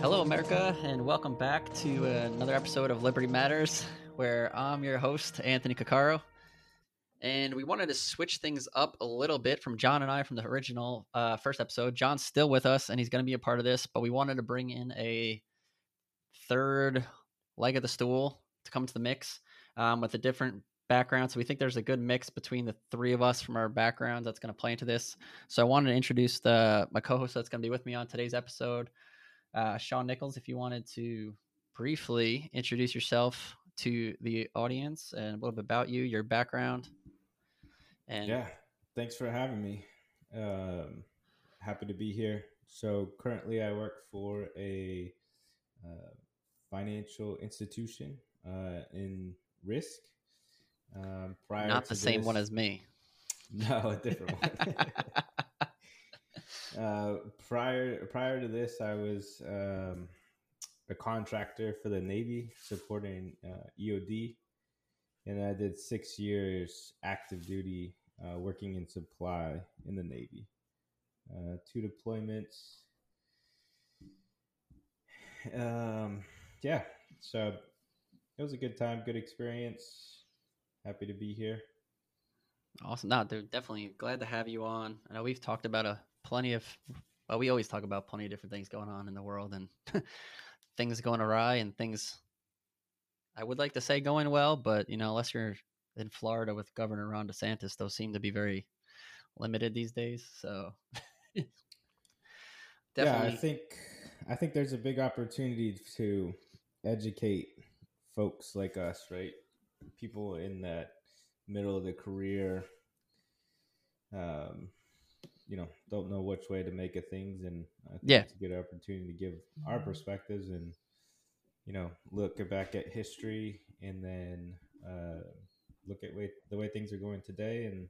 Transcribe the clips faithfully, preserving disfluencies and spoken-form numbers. Hello, America, and welcome back to another episode of Liberty Matters, where I'm your host, Anthony Caccaro. And we wanted to switch things up a little bit from John and I from the original uh, first episode. John's still with us, and he's going to be a part of this, but we wanted to bring in a third leg of the stool to come to the mix um, with a different background. So we think there's a good mix between the three of us from our backgrounds that's going to play into this. So I wanted to introduce the my co-host that's going to be with me on today's episode, uh, Sean Nichols. If you wanted to briefly introduce yourself to the audience and a little bit about you, your background. And yeah, thanks for having me. Um, happy to be here. So currently I work for a uh, financial institution uh, in risk. Um, prior Not the same this, one as me. No, a different one. uh, prior prior to this, I was um, a contractor for the Navy supporting uh, E O D. And I did six years active duty uh, working in supply in the Navy. Uh, two deployments. Um, yeah, so it was a good time, good experience. Happy to be here. Awesome. No, dude, definitely glad to have you on. I know we've talked about a plenty of, well, we always talk about plenty of different things going on in the world and things going awry and things I would like to say going well, but, you know, unless you're in Florida with Governor Ron DeSantis, those seem to be very limited these days. So definitely. Yeah, I think, I think there's a big opportunity to educate folks like us, right? People in that middle of the career, um, you know, don't know which way to make of things. And I think yeah. it's a good opportunity to give our perspectives and, you know, look back at history and then uh, look at way, the way things are going today and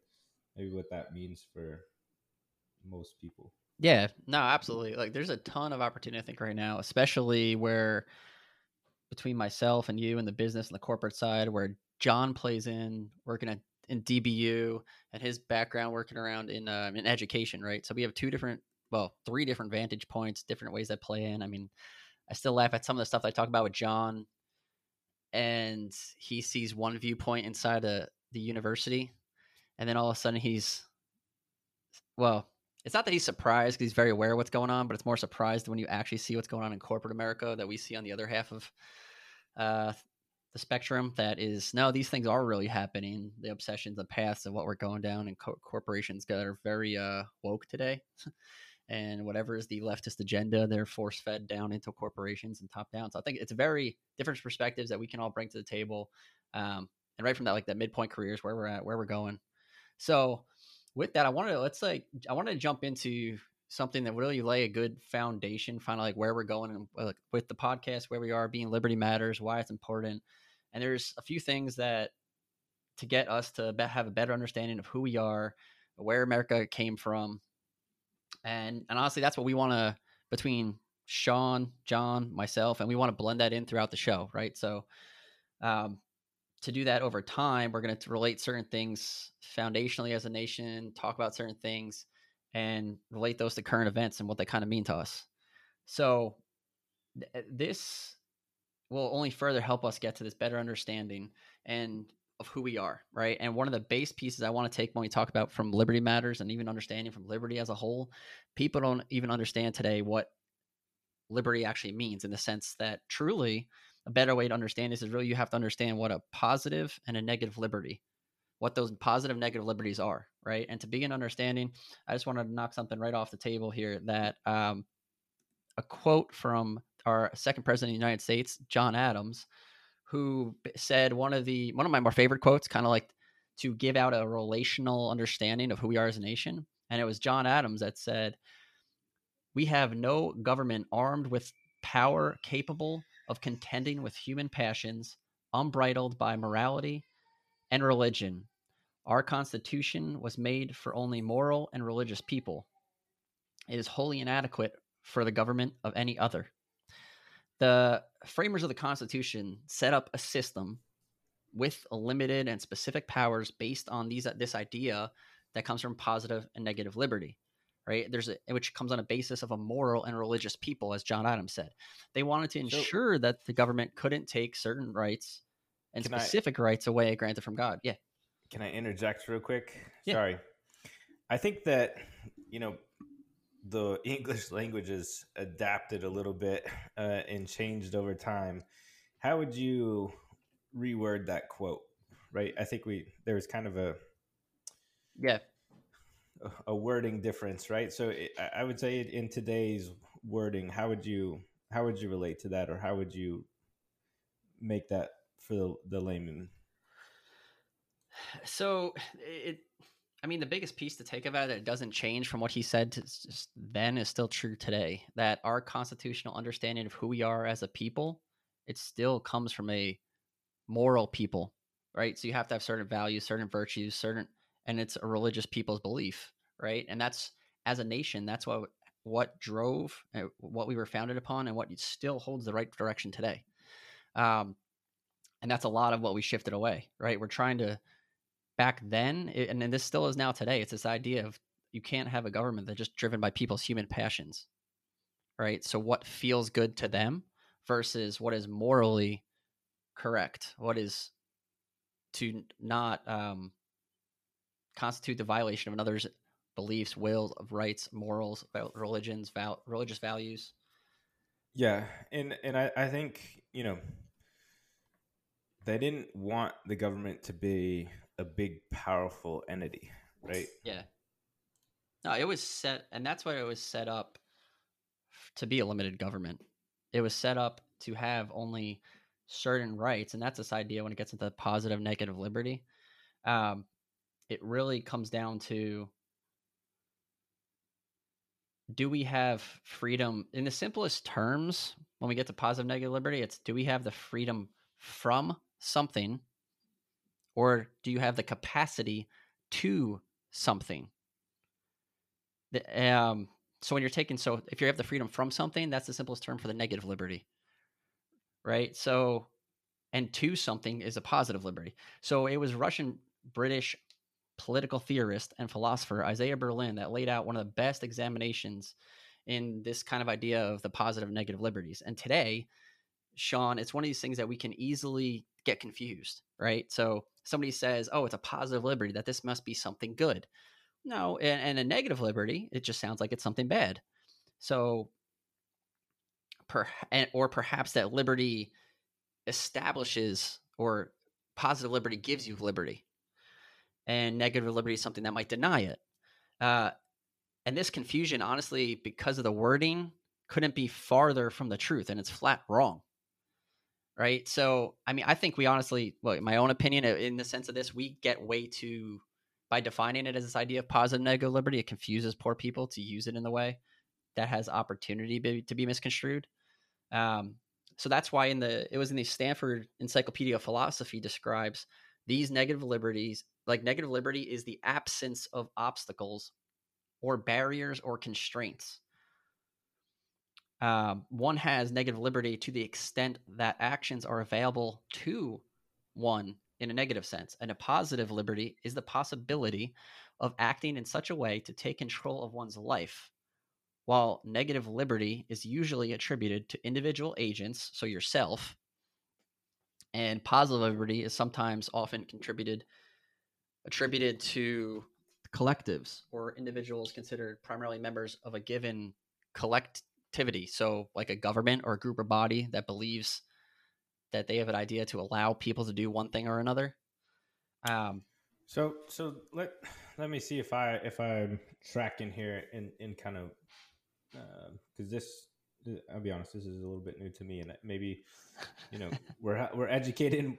maybe what that means for most people. Yeah, no, absolutely. Like there's a ton of opportunity, I think, right now, especially where between myself and you and the business and the corporate side where John plays in working at in D B U and his background working around in uh, in education, right? So we have two different, well, three different vantage points, different ways that play in. I mean, I still laugh at some of the stuff I talk about with John, and he sees one viewpoint inside of the university, and then all of a sudden he's, well, it's not that he's surprised because he's very aware of what's going on, but it's more surprised when you actually see what's going on in corporate America that we see on the other half of uh, the spectrum that is, no, these things are really happening, the obsessions, the paths of what we're going down, and co- corporations that are very uh, woke today. And whatever is the leftist agenda, they're force-fed down into corporations and top-down. So I think it's very different perspectives that we can all bring to the table. Um, and right from that, like that midpoint careers, where we're at, where we're going. So with that, I wanted to let's like I wanted to jump into something that really lay a good foundation, find out like where we're going and like with the podcast, where we are, being Liberty Matters, why it's important. And there's a few things that to get us to have a better understanding of who we are, where America came from. And and honestly, that's what we want to, between Sean, John, myself, and we want to blend that in throughout the show, right? So um, to do that over time, we're going to relate certain things foundationally as a nation, talk about certain things, and relate those to current events and what they kind of mean to us. So th- this will only further help us get to this better understanding and of who we are, right? And one of the base pieces I want to take when we talk about from Liberty Matters and even understanding from liberty as a whole, people don't even understand today what liberty actually means in the sense that truly a better way to understand this is really you have to understand what a positive and a negative liberty, what those positive negative liberties are, right? And to begin understanding, I just wanted to knock something right off the table here that um, a quote from our second president of the United States, John Adams, who said one of the one of my more favorite quotes, kind of like to give out a relational understanding of who we are as a nation. And it was John Adams that said, "We have no government armed with power capable of contending with human passions, unbridled by morality and religion. Our Constitution was made for only moral and religious people. It is wholly inadequate for the government of any other." The framers of the Constitution set up a system with limited and specific powers based on these this idea that comes from positive and negative liberty. right? There's a, which comes on a basis of a moral and religious people, as John Adams said. They wanted to ensure so, that the government couldn't take certain rights and specific I, rights away granted from God. Yeah. Can I interject real quick? Yeah. Sorry. I think that, you know, the English language is adapted a little bit uh, and changed over time. How would you reword that quote? Right. I think we, there was kind of a, yeah, a, a wording difference. Right. So it, I would say in today's wording, how would you, how would you relate to that? Or how would you make that for the, the layman? So it, I mean, the biggest piece to take of that, it doesn't change from what he said to just then is still true today, that our constitutional understanding of who we are as a people, it still comes from a moral people, right? So you have to have certain values, certain virtues, certain, and it's a religious people's belief, right? And that's, as a nation, that's what, what drove uh, what we were founded upon and what still holds the right direction today. Um, and that's a lot of what we shifted away, right? We're trying to, back then, and then this still is now today, it's this idea of you can't have a government that's just driven by people's human passions, right? So what feels good to them versus what is morally correct, what is to not um, constitute the violation of another's beliefs, wills, rights, morals, religions, val- religious values. Yeah, and and I, I think, you know, they didn't want the government to be a big, powerful entity, right? Yeah. No, it was set, and that's why it was set up to be a limited government. It was set up to have only certain rights, and that's this idea when it gets into positive, negative liberty. Um, it really comes down to, do we have freedom? In the simplest terms, when we get to positive, negative liberty, it's do we have the freedom from something, or do you have the capacity to something? The, um, so when you're taking, so if you have the freedom from something, that's the simplest term for the negative liberty, right? So, and to something is a positive liberty. So it was Russian, British political theorist and philosopher Isaiah Berlin that laid out one of the best examinations in this kind of idea of the positive, negative liberties. And today, Sean, it's one of these things that we can easily get confused, right? So somebody says, oh, it's a positive liberty, that this must be something good. No, and, and a negative liberty, it just sounds like it's something bad. So, per, and, or perhaps that liberty establishes, or positive liberty gives you liberty, and negative liberty is something that might deny it. Uh, and this confusion, honestly, because of the wording, couldn't be farther from the truth, and it's flat wrong. Right. So, I mean, I think we honestly, well, in my own opinion, in the sense of this, we get way too, by defining it as this idea of positive negative liberty, it confuses poor people to use it in the way that has opportunity be, to be misconstrued. Um, so that's why in the, it was in the Stanford Encyclopedia of Philosophy describes these negative liberties, like negative liberty is the absence of obstacles or barriers or constraints. Um, one has negative liberty to the extent that actions are available to one in a negative sense. And a positive liberty is the possibility of acting in such a way to take control of one's life, while negative liberty is usually attributed to individual agents, so yourself, and positive liberty is sometimes often contributed, attributed to collectives or individuals considered primarily members of a given collective. Activity. So like a government or a group or body that believes that they have an idea to allow people to do one thing or another. Um, so so let let me see if I if I'm tracking here in in kind of because uh, this I'll be honest, this is a little bit new to me, and maybe you know we're we're educating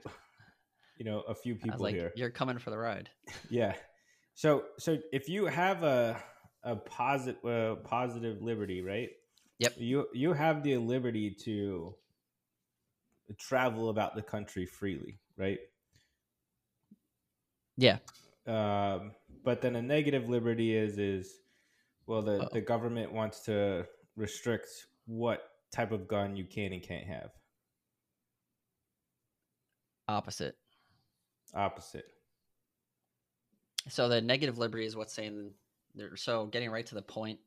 you know a few people like, here. You're coming for the ride. Yeah. So so if you have a a positive uh, positive liberty, right? Yep. You you have the liberty to travel about the country freely, right? Yeah. Um, but then a negative liberty is is well the, the government wants to restrict what type of gun you can and can't have. Opposite. Opposite. So the negative liberty is what's saying So getting right to the point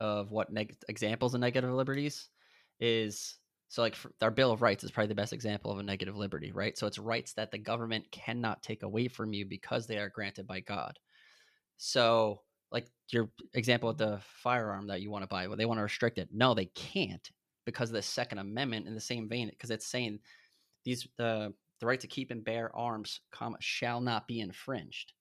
of what neg- examples of negative liberties is, so like our Bill of Rights is probably the best example of a negative liberty, right? So it's rights that the government cannot take away from you because they are granted by God. So like your example of the firearm that you want to buy, well, they want to restrict it. No, they can't because of the Second Amendment in the same vein, because it's saying these uh, the right to keep and bear arms, comma, shall not be infringed,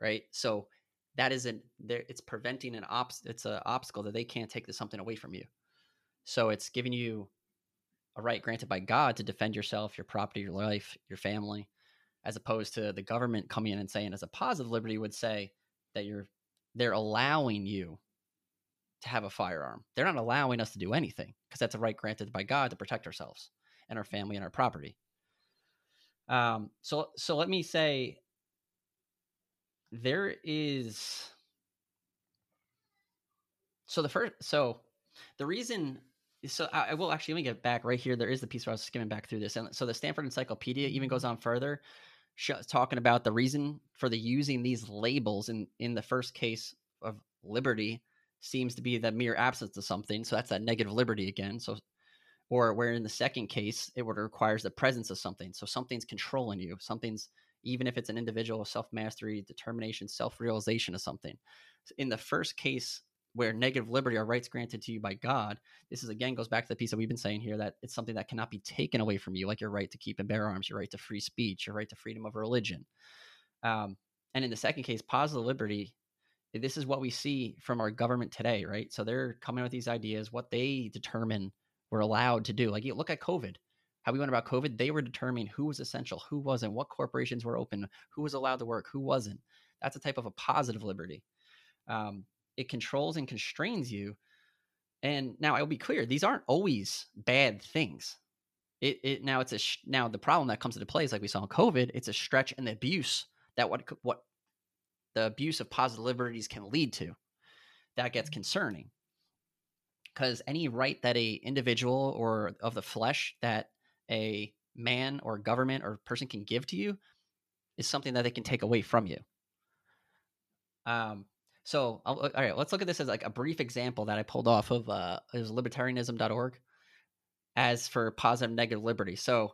right? So that isn't there. It's preventing an op- It's an obstacle that they can't take this, something away from you. So it's giving you a right granted by God to defend yourself, your property, your life, your family, as opposed to the government coming in and saying, as a positive liberty would say, that you're they're allowing you to have a firearm. They're not allowing us to do anything because that's a right granted by God to protect ourselves and our family and our property. Um, so, so let me say there is, so the first, so the reason So I will actually, let me get back right here. There is the piece where I was skimming back through this. And so the Stanford Encyclopedia even goes on further, sh- talking about the reason for the using these labels in, in the first case of liberty seems to be the mere absence of something. So that's that negative liberty again. So, or where in the second case, it would requires the presence of something. So something's controlling you. Something's, even if it's an individual, self-mastery, determination, self-realization of something. So in the first case, where negative liberty are rights granted to you by God, this is again goes back to the piece that we've been saying here, that it's something that cannot be taken away from you, like your right to keep and bear arms, your right to free speech, your right to freedom of religion. Um, and in the second case, positive liberty, this is what we see from our government today, right? So they're coming with these ideas, what they determine we're allowed to do. Like, you look at COVID, how we went about COVID, they were determining who was essential, who wasn't, what corporations were open, who was allowed to work, who wasn't. That's a type of a positive liberty. Um, It controls and constrains you. And now I'll be clear, these aren't always bad things. It, it now it's a sh- now the problem that comes into play is, like we saw in COVID, it's a stretch and the abuse that what what the abuse of positive liberties can lead to. That gets concerning, because any right that a individual or of the flesh that a man or government or person can give to you is something that they can take away from you. Um. So, all right, let's look at this as like a brief example that I pulled off of uh, it was libertarianism dot org as for positive and negative liberty. So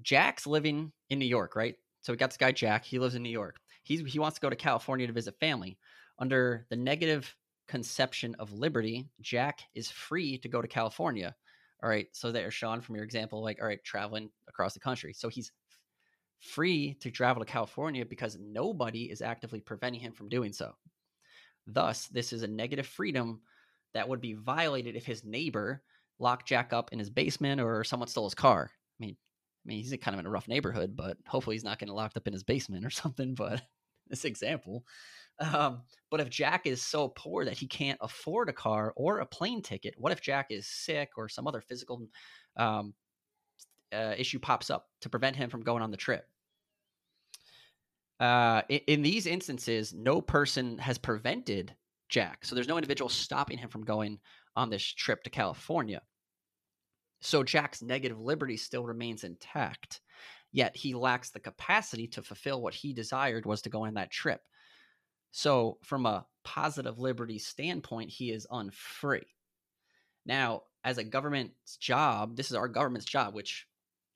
Jack's living in New York, right? So we got this guy, Jack. He lives in New York. He's, he wants to go to California to visit family. Under the negative conception of liberty, Jack is free to go to California. All right, so there, Sean, from your example, like, all right, traveling across the country. So he's free to travel to California because nobody is actively preventing him from doing so. Thus, this is a negative freedom that would be violated if his neighbor locked Jack up in his basement or someone stole his car. I mean, I mean, he's kind of in a rough neighborhood, but hopefully he's not getting locked up in his basement or something. But this example, um, but if Jack is so poor that he can't afford a car or a plane ticket, what if Jack is sick or some other physical um, uh, issue pops up to prevent him from going on the trip? Uh, in, in these instances, no person has prevented Jack. So there's no individual stopping him from going on this trip to California. So Jack's negative liberty still remains intact, yet he lacks the capacity to fulfill what he desired was to go on that trip. So from a positive liberty standpoint, he is unfree. Now, as a government's job, this is our government's job, which,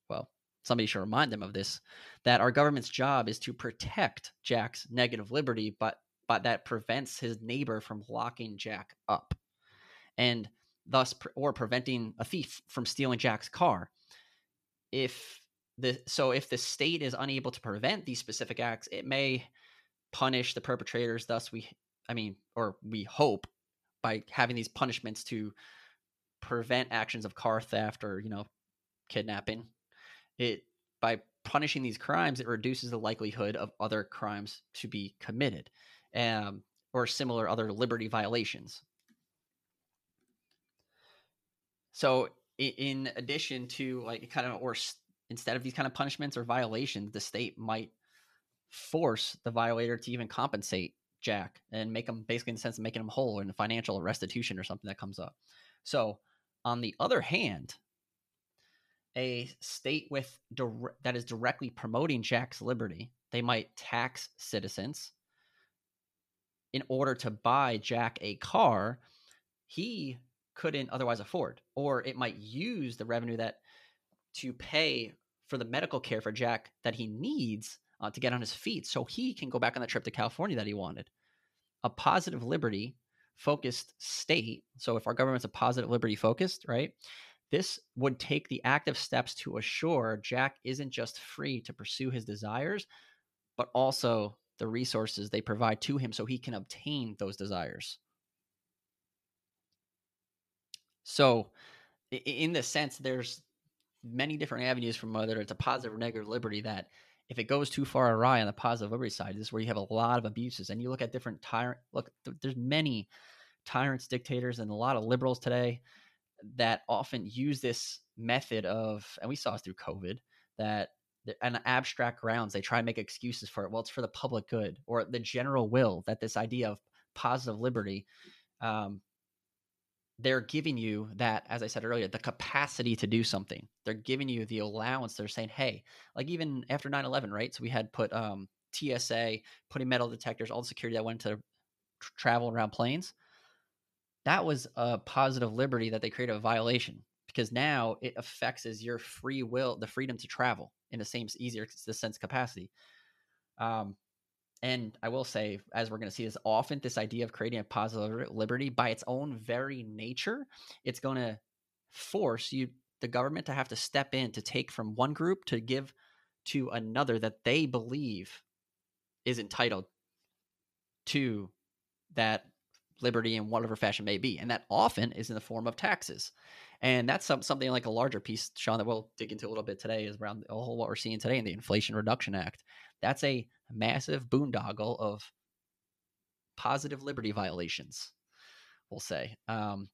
well, somebody should remind them of this, that our government's job is to protect Jack's negative liberty, but but that prevents his neighbor from locking Jack up and thus pre- or preventing a thief from stealing Jack's car. If the so if the state is unable to prevent these specific acts, it may punish the perpetrators. Thus, we I mean, or we hope by having these punishments to prevent actions of car theft or, you know, kidnapping. It by punishing these crimes, it reduces the likelihood of other crimes to be committed, um, or similar other liberty violations. So in addition to like kind of, or instead of these kind of punishments or violations, the state might force the violator to even compensate Jack and make him basically in the sense of making him whole in financial restitution or something that comes up. So on the other hand, a state with dire- that is directly promoting Jack's liberty, they might tax citizens in order to buy Jack a car he couldn't otherwise afford, or it might use the revenue that to pay for the medical care for Jack that he needs uh, to get on his feet so he can go back on the trip to California that he wanted. A positive liberty focused state, so if our government's a positive liberty focused, right, this would take the active steps to assure Jack isn't just free to pursue his desires, but also the resources they provide to him so he can obtain those desires. So in this sense, there's many different avenues from whether it's a positive or negative liberty that if it goes too far awry on the positive liberty side, this is where you have a lot of abuses. And you look at different tyrant – look, th- there's many tyrants, dictators, and a lot of liberals today that often use this method of – and we saw this through COVID – that on abstract grounds, they try to make excuses for it. Well, it's for the public good or the general will, that this idea of positive liberty um, – they're giving you that, as I said earlier, the capacity to do something. They're giving you the allowance. They're saying, hey, like even after nine eleven, right? So we had put um, T S A, putting metal detectors, all the security that went to tr- travel around planes. That was a positive liberty that they created a violation, because now it affects as your free will, the freedom to travel in the same easier the sense capacity. Um, And I will say, as we're going to see this often, this idea of creating a positive liberty by its own very nature, it's going to force you, the government, to have to step in to take from one group to give to another that they believe is entitled to that liberty in whatever fashion may be. And that often is in the form of taxes. And that's some, something like a larger piece, Sean, that we'll dig into a little bit today, is around the whole what we're seeing today in the Inflation Reduction Act. That's a massive boondoggle of positive liberty violations, we'll say. Um,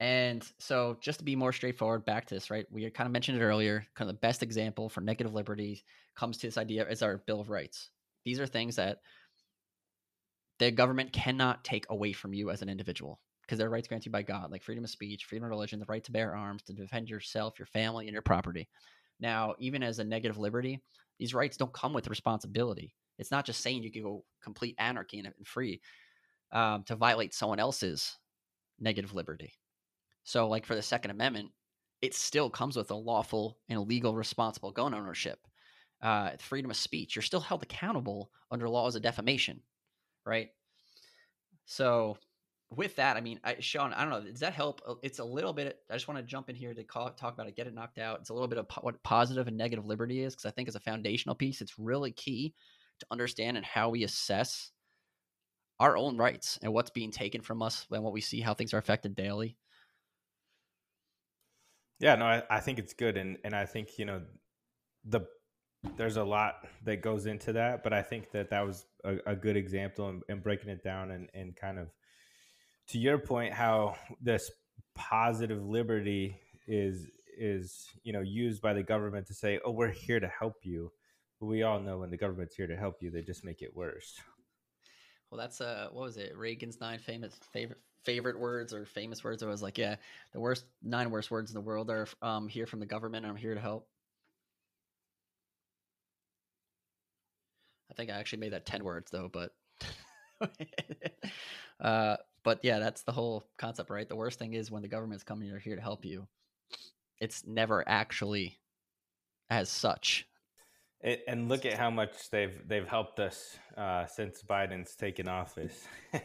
and so just to be more straightforward, back to this, right? We kind of mentioned it earlier, kind of the best example for negative liberty comes to this idea is our Bill of Rights. These are things that the government cannot take away from you as an individual, because their rights granted by God, like freedom of speech, freedom of religion, the right to bear arms, to defend yourself, your family, and your property. Now, even as a negative liberty, these rights don't come with responsibility. It's not just saying you can go complete anarchy and free um, to violate someone else's negative liberty. So like for the Second Amendment, it still comes with a lawful and legal responsible gun ownership. Uh, freedom of speech, you're still held accountable under laws of defamation, right? So with that, I mean, I, Sean, I don't know. Does that help? It's a little bit – I just want to jump in here to call, talk about it, get it knocked out. It's a little bit of po- what positive and negative liberty is, because I think as a foundational piece, it's really key to understand and how we assess our own rights and what's being taken from us and what we see, how things are affected daily. Yeah, no, I, I think it's good. And, and I think, you know, the there's a lot that goes into that, but I think that that was a, a good example in, in breaking it down and, and kind of – to your point, how this positive liberty is, is, you know, used by the government to say, oh, we're here to help you. But we all know when the government's here to help you, they just make it worse. Well, that's uh, what was it? Reagan's nine famous favorite, favorite words or famous words. I was like, yeah, the worst nine worst words in the world are um, here from the government. I'm here to help. I think I actually made that ten words though, but uh, But yeah, that's the whole concept, right? The worst thing is when the government's coming here to help you. It's never actually as such. It, and look at how much they've they've helped us uh, since Biden's taken office. Yeah.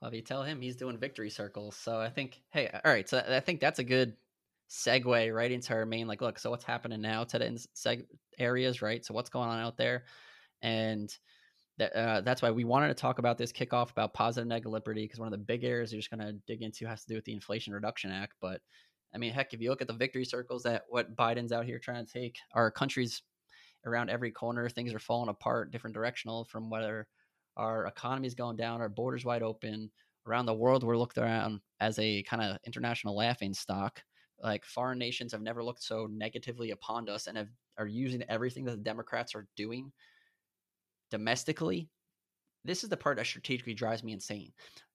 Well, if you tell him, he's doing victory circles. So I think, hey, all right. So I think that's a good segue right into our main, like, look, so what's happening now today in seg- areas, right? So what's going on out there? And Uh, that's why we wanted to talk about this kickoff about positive and negative liberty, because one of the big areas you're just going to dig into has to do with the Inflation Reduction Act. But I mean, heck, if you look at the victory circles that what Biden's out here trying to take, our country's around every corner, things are falling apart, different directional from whether our economy is going down, our borders wide open around the world. We're looked around as a kind of international laughing stock. Like foreign nations have never looked so negatively upon us and have, are using everything that the Democrats are doing domestically. This is the part that strategically drives me insane.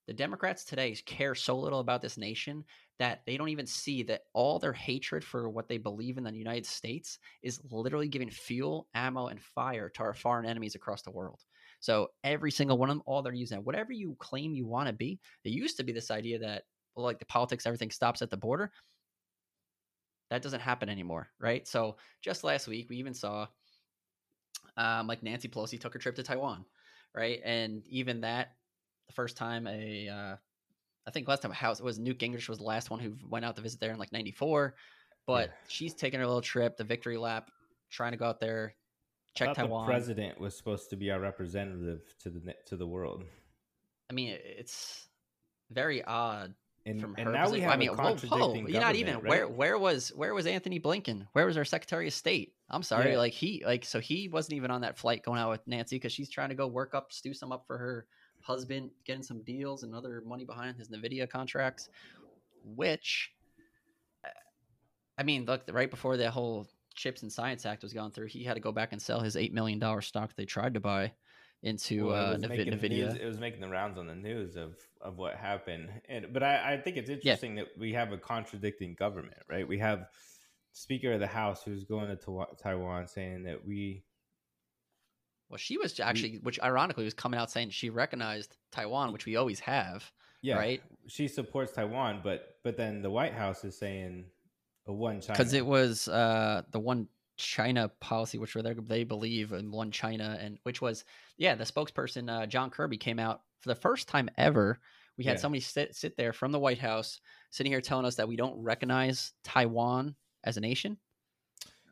The Democrats today care so little about this nation that they don't even see that all their hatred for what they believe in the United States is literally giving fuel, ammo, and fire to our foreign enemies across the world. So every single one of them, all they're using, whatever you claim you want to be, it used to be this idea that, well, like the politics, everything stops at the border. That doesn't happen anymore, right? So just last week, we even saw um, like Nancy Pelosi took her trip to Taiwan, right? And even that, the first time a, uh, I think last time a house, it was Newt Gingrich was the last one who went out to visit there in like ninety-four, but she's taking her little trip, the victory lap, trying to go out there, check I Taiwan. The president was supposed to be our representative to the, to the world. I mean, it's very odd. And, from and her now we have I mean, a contradicting whoa, whoa, you're not even right? where where was where was Anthony Blinken? Where was our Secretary of State? I'm sorry, yeah. like he like so he wasn't even on that flight going out with Nancy because she's trying to go work up, stew some up for her husband, getting some deals and other money behind his NVIDIA contracts. Which, I mean, look, right before that whole Chips and Science Act was gone through, he had to go back and sell his eight million dollar stock they tried to buy into well, uh, NVIDIA. News, it was making the rounds on the news of, of what happened. And but I, I think it's interesting yeah. that we have a contradicting government, right? We have Speaker of the House who's going to ta- Taiwan saying that we... Well, she was actually, we, which ironically was coming out saying she recognized Taiwan, which we always have, yeah, right? She supports Taiwan, but but then the White House is saying a one China. Because it was uh, the one... China policy, which were there, they believe in one China, and which was yeah the spokesperson uh, John Kirby came out for the first time ever. We had yeah. somebody sit sit there from the White House sitting here telling us that we don't recognize Taiwan as a nation.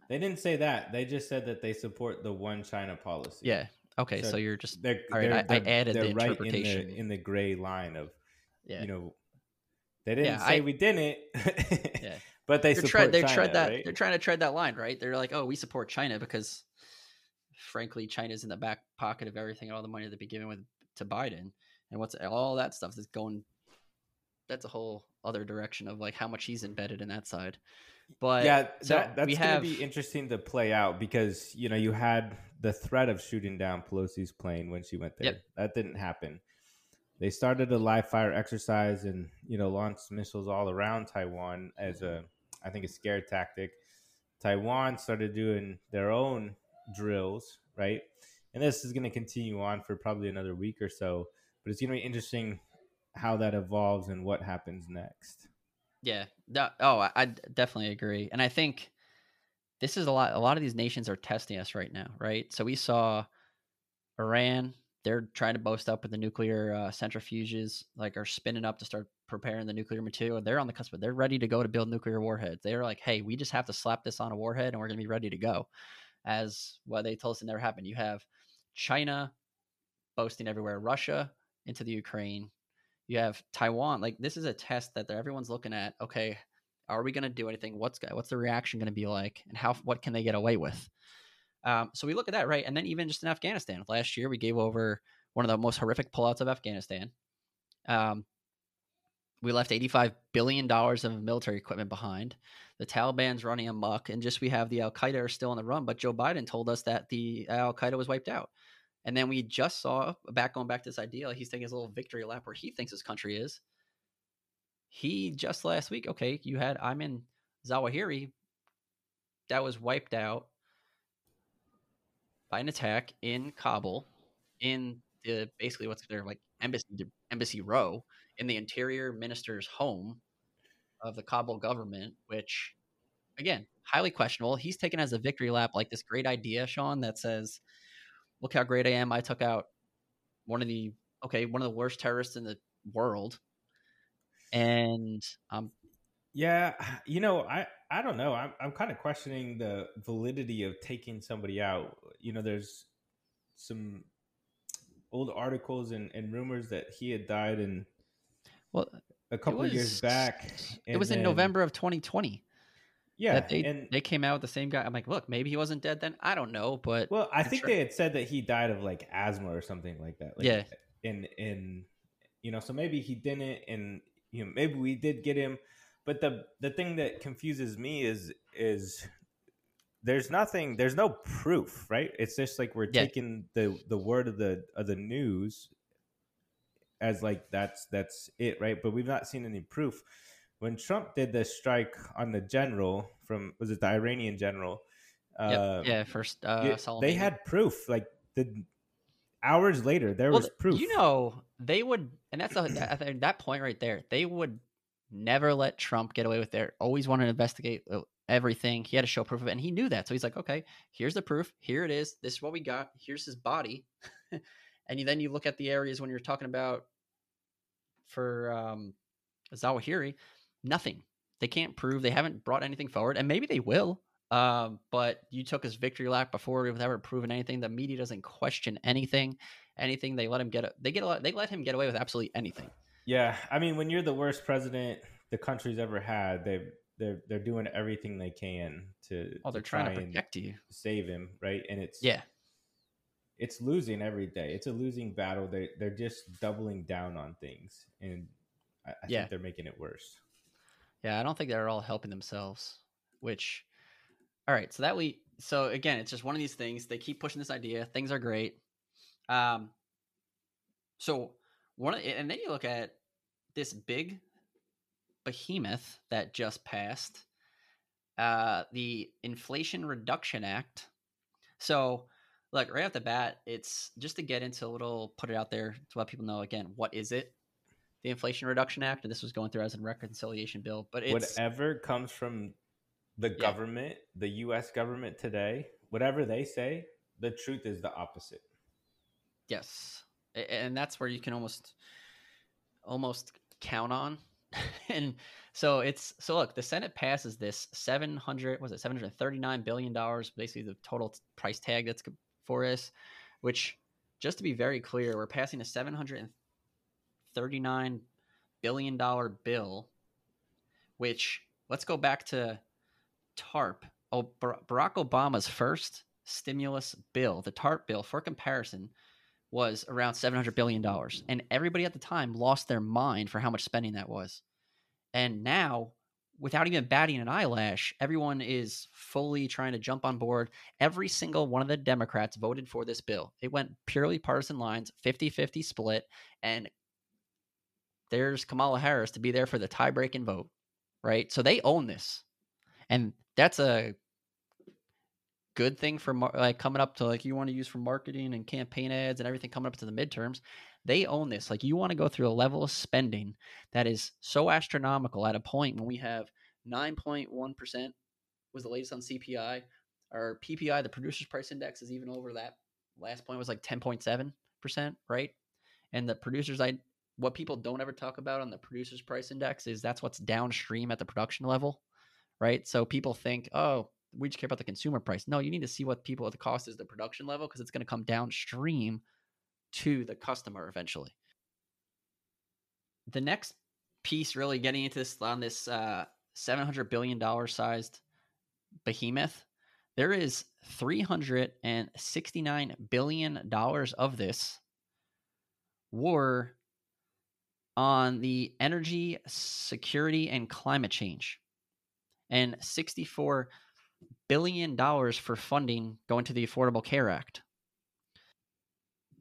They didn't say that. They just said that they support the one China policy. Yeah. Okay. So, so you're just they're, all right. They're, I, I added the interpretation right in, the, in the gray line of yeah. you know they didn't yeah, say I, we didn't. yeah. But they they're support tre- China, tread that, right? They're trying to tread that line, right? They're like, oh, we support China because, frankly, China's in the back pocket of everything and all the money they'd be giving with to Biden. And what's all that stuff that's going – that's a whole other direction of like how much he's embedded in that side. But yeah, so that, that's going to be interesting to play out because, you know, you had the threat of shooting down Pelosi's plane when she went there. Yep. That didn't happen. They started a live fire exercise and, you know, launched missiles all around Taiwan as a – I think a scare tactic. Taiwan started doing their own drills, right? And this is going to continue on for probably another week or so, but it's going to be interesting how that evolves and what happens next. Yeah. Oh, I, I definitely agree. And I think this is a lot, a lot of these nations are testing us right now, right? So we saw Iran, they're trying to boast up with the nuclear uh, centrifuges, like are spinning up to start preparing the nuclear material. They're on the cusp, but they're ready to go to build nuclear warheads. They're like, hey, we just have to slap this on a warhead and we're going to be ready to go. As well, they told us it never happened. You have China boasting everywhere, Russia into the Ukraine. You have Taiwan. Like this is a test that everyone's looking at. Okay, are we going to do anything? What's what's the reaction going to be like? And how what can they get away with? Um, so we look at that, right? And then even just in Afghanistan, last year we gave over one of the most horrific pullouts of Afghanistan. Um, We left eighty-five billion dollars of military equipment behind. The Taliban's running amok, and just we have the Al Qaeda are still on the run, but Joe Biden told us that the Al Qaeda was wiped out. And then we just saw, back going back to this idea, he's taking his little victory lap where he thinks his country is. He just last week, okay, you had Ayman Zawahiri, that was wiped out by an attack in Kabul, in the, basically what's their like embassy embassy row, in the interior minister's home of the Kabul government, which, again, highly questionable. He's taken as a victory lap, like this great idea, Sean, that says, look how great I am. I took out one of the, okay, one of the worst terrorists in the world. And um, yeah, you know, I, I don't know. I'm, I'm kind of questioning the validity of taking somebody out. You know, there's some old articles and, and rumors that he had died in, Well, a couple was, of years back, it was then, in November of twenty twenty. Yeah, that they, and they came out with the same guy. I'm like, look, maybe he wasn't dead then. I don't know, but well, I I'm think sure. they had said that he died of like asthma or something like that. Like, yeah, and and you know, so maybe he didn't, and you know, maybe we did get him. But the the thing that confuses me is is there's nothing, there's no proof, right? It's just like we're yeah. taking the the word of the of the news as like that's that's it, right? But we've not seen any proof. When Trump did the strike on the general from was it the Iranian general? Yep. Uh, yeah, first uh, it, they had proof. Like the Hours later, there well, was proof. You know, they would, and that's a, at that point right there, they would never let Trump get away with it. Always wanted to investigate everything. He had to show proof of it, and he knew that. So he's like, okay, here's the proof. Here it is. This is what we got. Here's his body. And you, then you look at the areas when you're talking about for um, Zawahiri, nothing. They can't prove. They haven't brought anything forward, and maybe they will. Um, but you took his victory lap before we've ever proven anything. The media doesn't question anything, anything. They let him get, they get a lot. They let him get away with absolutely anything. Yeah. I mean, when you're the worst president the country's ever had, they've, they're, they're doing everything they can to, oh, they're to trying try to protect you, save him. Right. And it's, yeah, it's losing every day. It's a losing battle. They, they're just doubling down on things. And I, I yeah. think they're making it worse. Yeah. I don't think they're all helping themselves, which, all right, so that we so again, it's just one of these things. They keep pushing this idea. Things are great. Um, so one of the, and then you look at this big behemoth that just passed, uh, the Inflation Reduction Act. So look, right off the bat, it's just to get into a little, put it out there to let people know again, what is it? The Inflation Reduction Act, and this was going through as a reconciliation bill, but it's whatever comes from the government, yeah. the U S government today, whatever they say, the truth is the opposite. Yes. And that's where you can almost almost count on. And so it's so look, the Senate passes this seven hundred was it seven hundred thirty-nine billion dollars, basically the total price tag that's for us, which just to be very clear, we're passing a seven hundred thirty-nine billion dollars bill, which let's go back to TARP, oh, Barack Obama's first stimulus bill, the TARP bill, for comparison, was around seven hundred billion dollars. And everybody at the time lost their mind for how much spending that was. And now, without even batting an eyelash, everyone is fully trying to jump on board. Every single one of the Democrats voted for this bill. It went purely partisan lines, fifty-fifty split, and there's Kamala Harris to be there for the tie-breaking vote, right? So they own this. And that's a good thing for like coming up to like you want to use for marketing and campaign ads and everything coming up to the midterms. They own this. Like you want to go through a level of spending that is so astronomical at a point when we have nine point one percent was the latest on C P I. Our P P I, the producer's price index, is even over that. Last point was like ten point seven percent, right? And the producers, I what people don't ever talk about on the producer's price index is that's what's downstream at the production level. Right. So people think, oh, we just care about the consumer price. No, you need to see what people at the cost is the production level, because it's going to come downstream to the customer eventually. The next piece really getting into this on this uh, seven hundred billion dollars sized behemoth, there is three hundred sixty-nine billion dollars of this war on the energy security and climate change, and sixty-four billion dollars for funding going to the Affordable Care Act.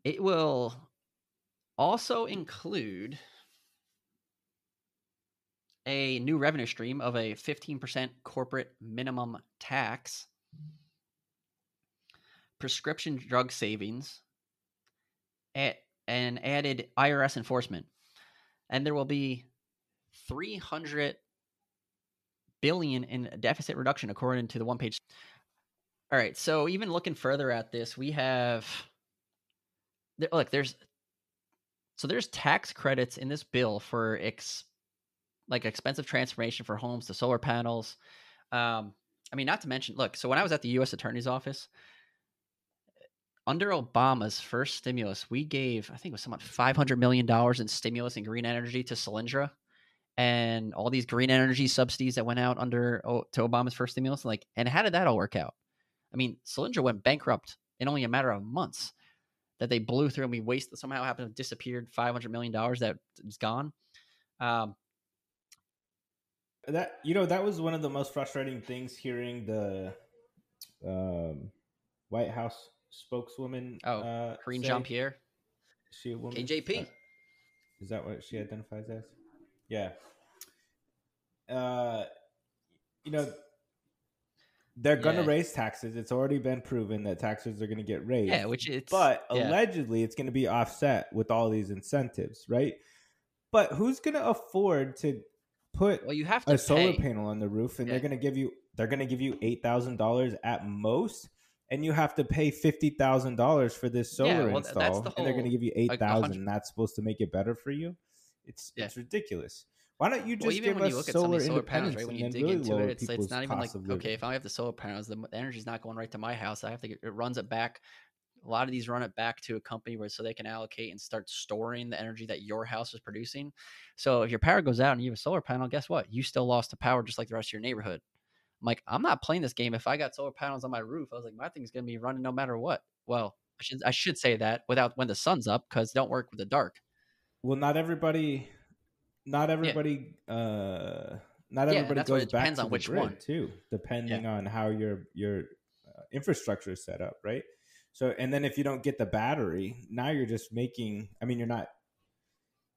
It will also include a new revenue stream of a fifteen percent corporate minimum tax, prescription drug savings, and added I R S enforcement. And there will be three hundred billion in deficit reduction, according to the one page. All right. So even looking further at this, we have, there, look, there's, so there's tax credits in this bill for ex, like expensive transformation for homes to solar panels. Um, I mean, not to mention, look, so when I was at the U S Attorney's Office under Obama's first stimulus, we gave, I think it was somewhat five hundred million dollars in stimulus and green energy to Solyndra, and all these green energy subsidies that went out under oh, to Obama's first stimulus. Like, and how did that all work out? I mean, Solyndra went bankrupt in only a matter of months that they blew through, and we wasted, somehow happened to disappeared five hundred million dollars that is gone. Um, that, you know, that was one of the most frustrating things hearing the um, White House spokeswoman. Oh, uh, Karine Jean Pierre. Is she a woman? K J P. Uh, is that what she identifies as? Yeah. Uh, you know, They're yeah. going to raise taxes. It's already been proven that taxes are going to get raised. Yeah, which it's, but yeah. allegedly it's going to be offset with all these incentives, right? But who's going to afford to put well, you have to a pay. solar panel on the roof, and yeah. they're going to give you they're going to give you eight thousand dollars at most, and you have to pay fifty thousand dollars for this solar yeah, well, install, that's the whole, and they're going to give you eight thousand dollars, like, and that's supposed to make it better for you? It's yeah. it's ridiculous. Why don't you just well, even give when us you look at solar, solar panels, right? When you dig really into it, it's, it's not even like, okay, if I have the solar panels, the energy's not going right to my house. I have to get, it runs it back. A lot of these run it back to a company where so they can allocate and start storing the energy that your house is producing. So if your power goes out and you have a solar panel, guess what? You still lost the power just like the rest of your neighborhood. I'm like, I'm not playing this game. If I got solar panels on my roof, I was like, my thing's going to be running no matter what. Well, I should, I should say that without when the sun's up, because don't work with the dark. Well, not everybody... Not everybody, yeah. uh, not everybody yeah, goes back to on the which grid one. too, depending yeah. on how your your uh, infrastructure is set up, right? So, and then if you don't get the battery, now you're just making. I mean, you're not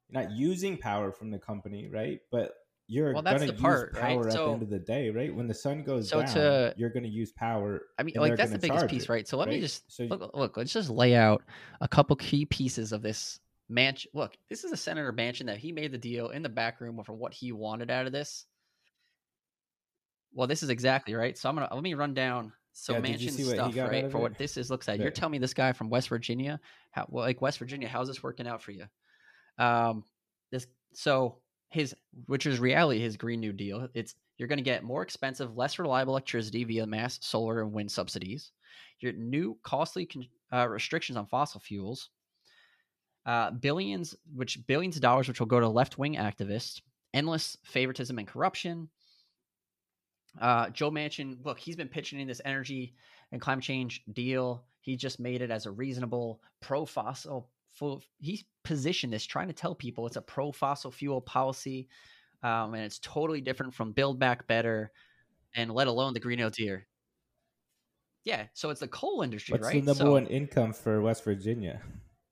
you're not using power from the company, right? But you're well, going to use part, power right? at so, the end of the day, right? When the sun goes so down, to, you're going to use power. I mean, like that's the biggest piece, it, right? So let right? me just so, look, look. Let's just lay out a couple key pieces of this. Manchin, look, this is a Senator Manchin that he made the deal in the back room for what he wanted out of this. Well, this is exactly right. So I'm gonna let me run down. So yeah, Manchin's stuff, right? For what this is looks like. Yeah. You're telling me this guy from West Virginia, how well, like West Virginia, how's this working out for you? Um, this so his which is reality his Green New Deal. It's you're going to get more expensive, less reliable electricity via mass solar and wind subsidies. Your new costly uh, restrictions on fossil fuels. Uh, billions, which billions of dollars, which will go to left-wing activists, endless favoritism and corruption. Uh, Joe Manchin, look, he's been pitching in this energy and climate change deal. He just made it as a reasonable pro-fossil fuel. He's positioned this, trying to tell people it's a pro-fossil fuel policy, um, and it's totally different from Build Back Better, and let alone the Green New Deal. Yeah, so it's the coal industry, What's right? What's the number so, one income for West Virginia?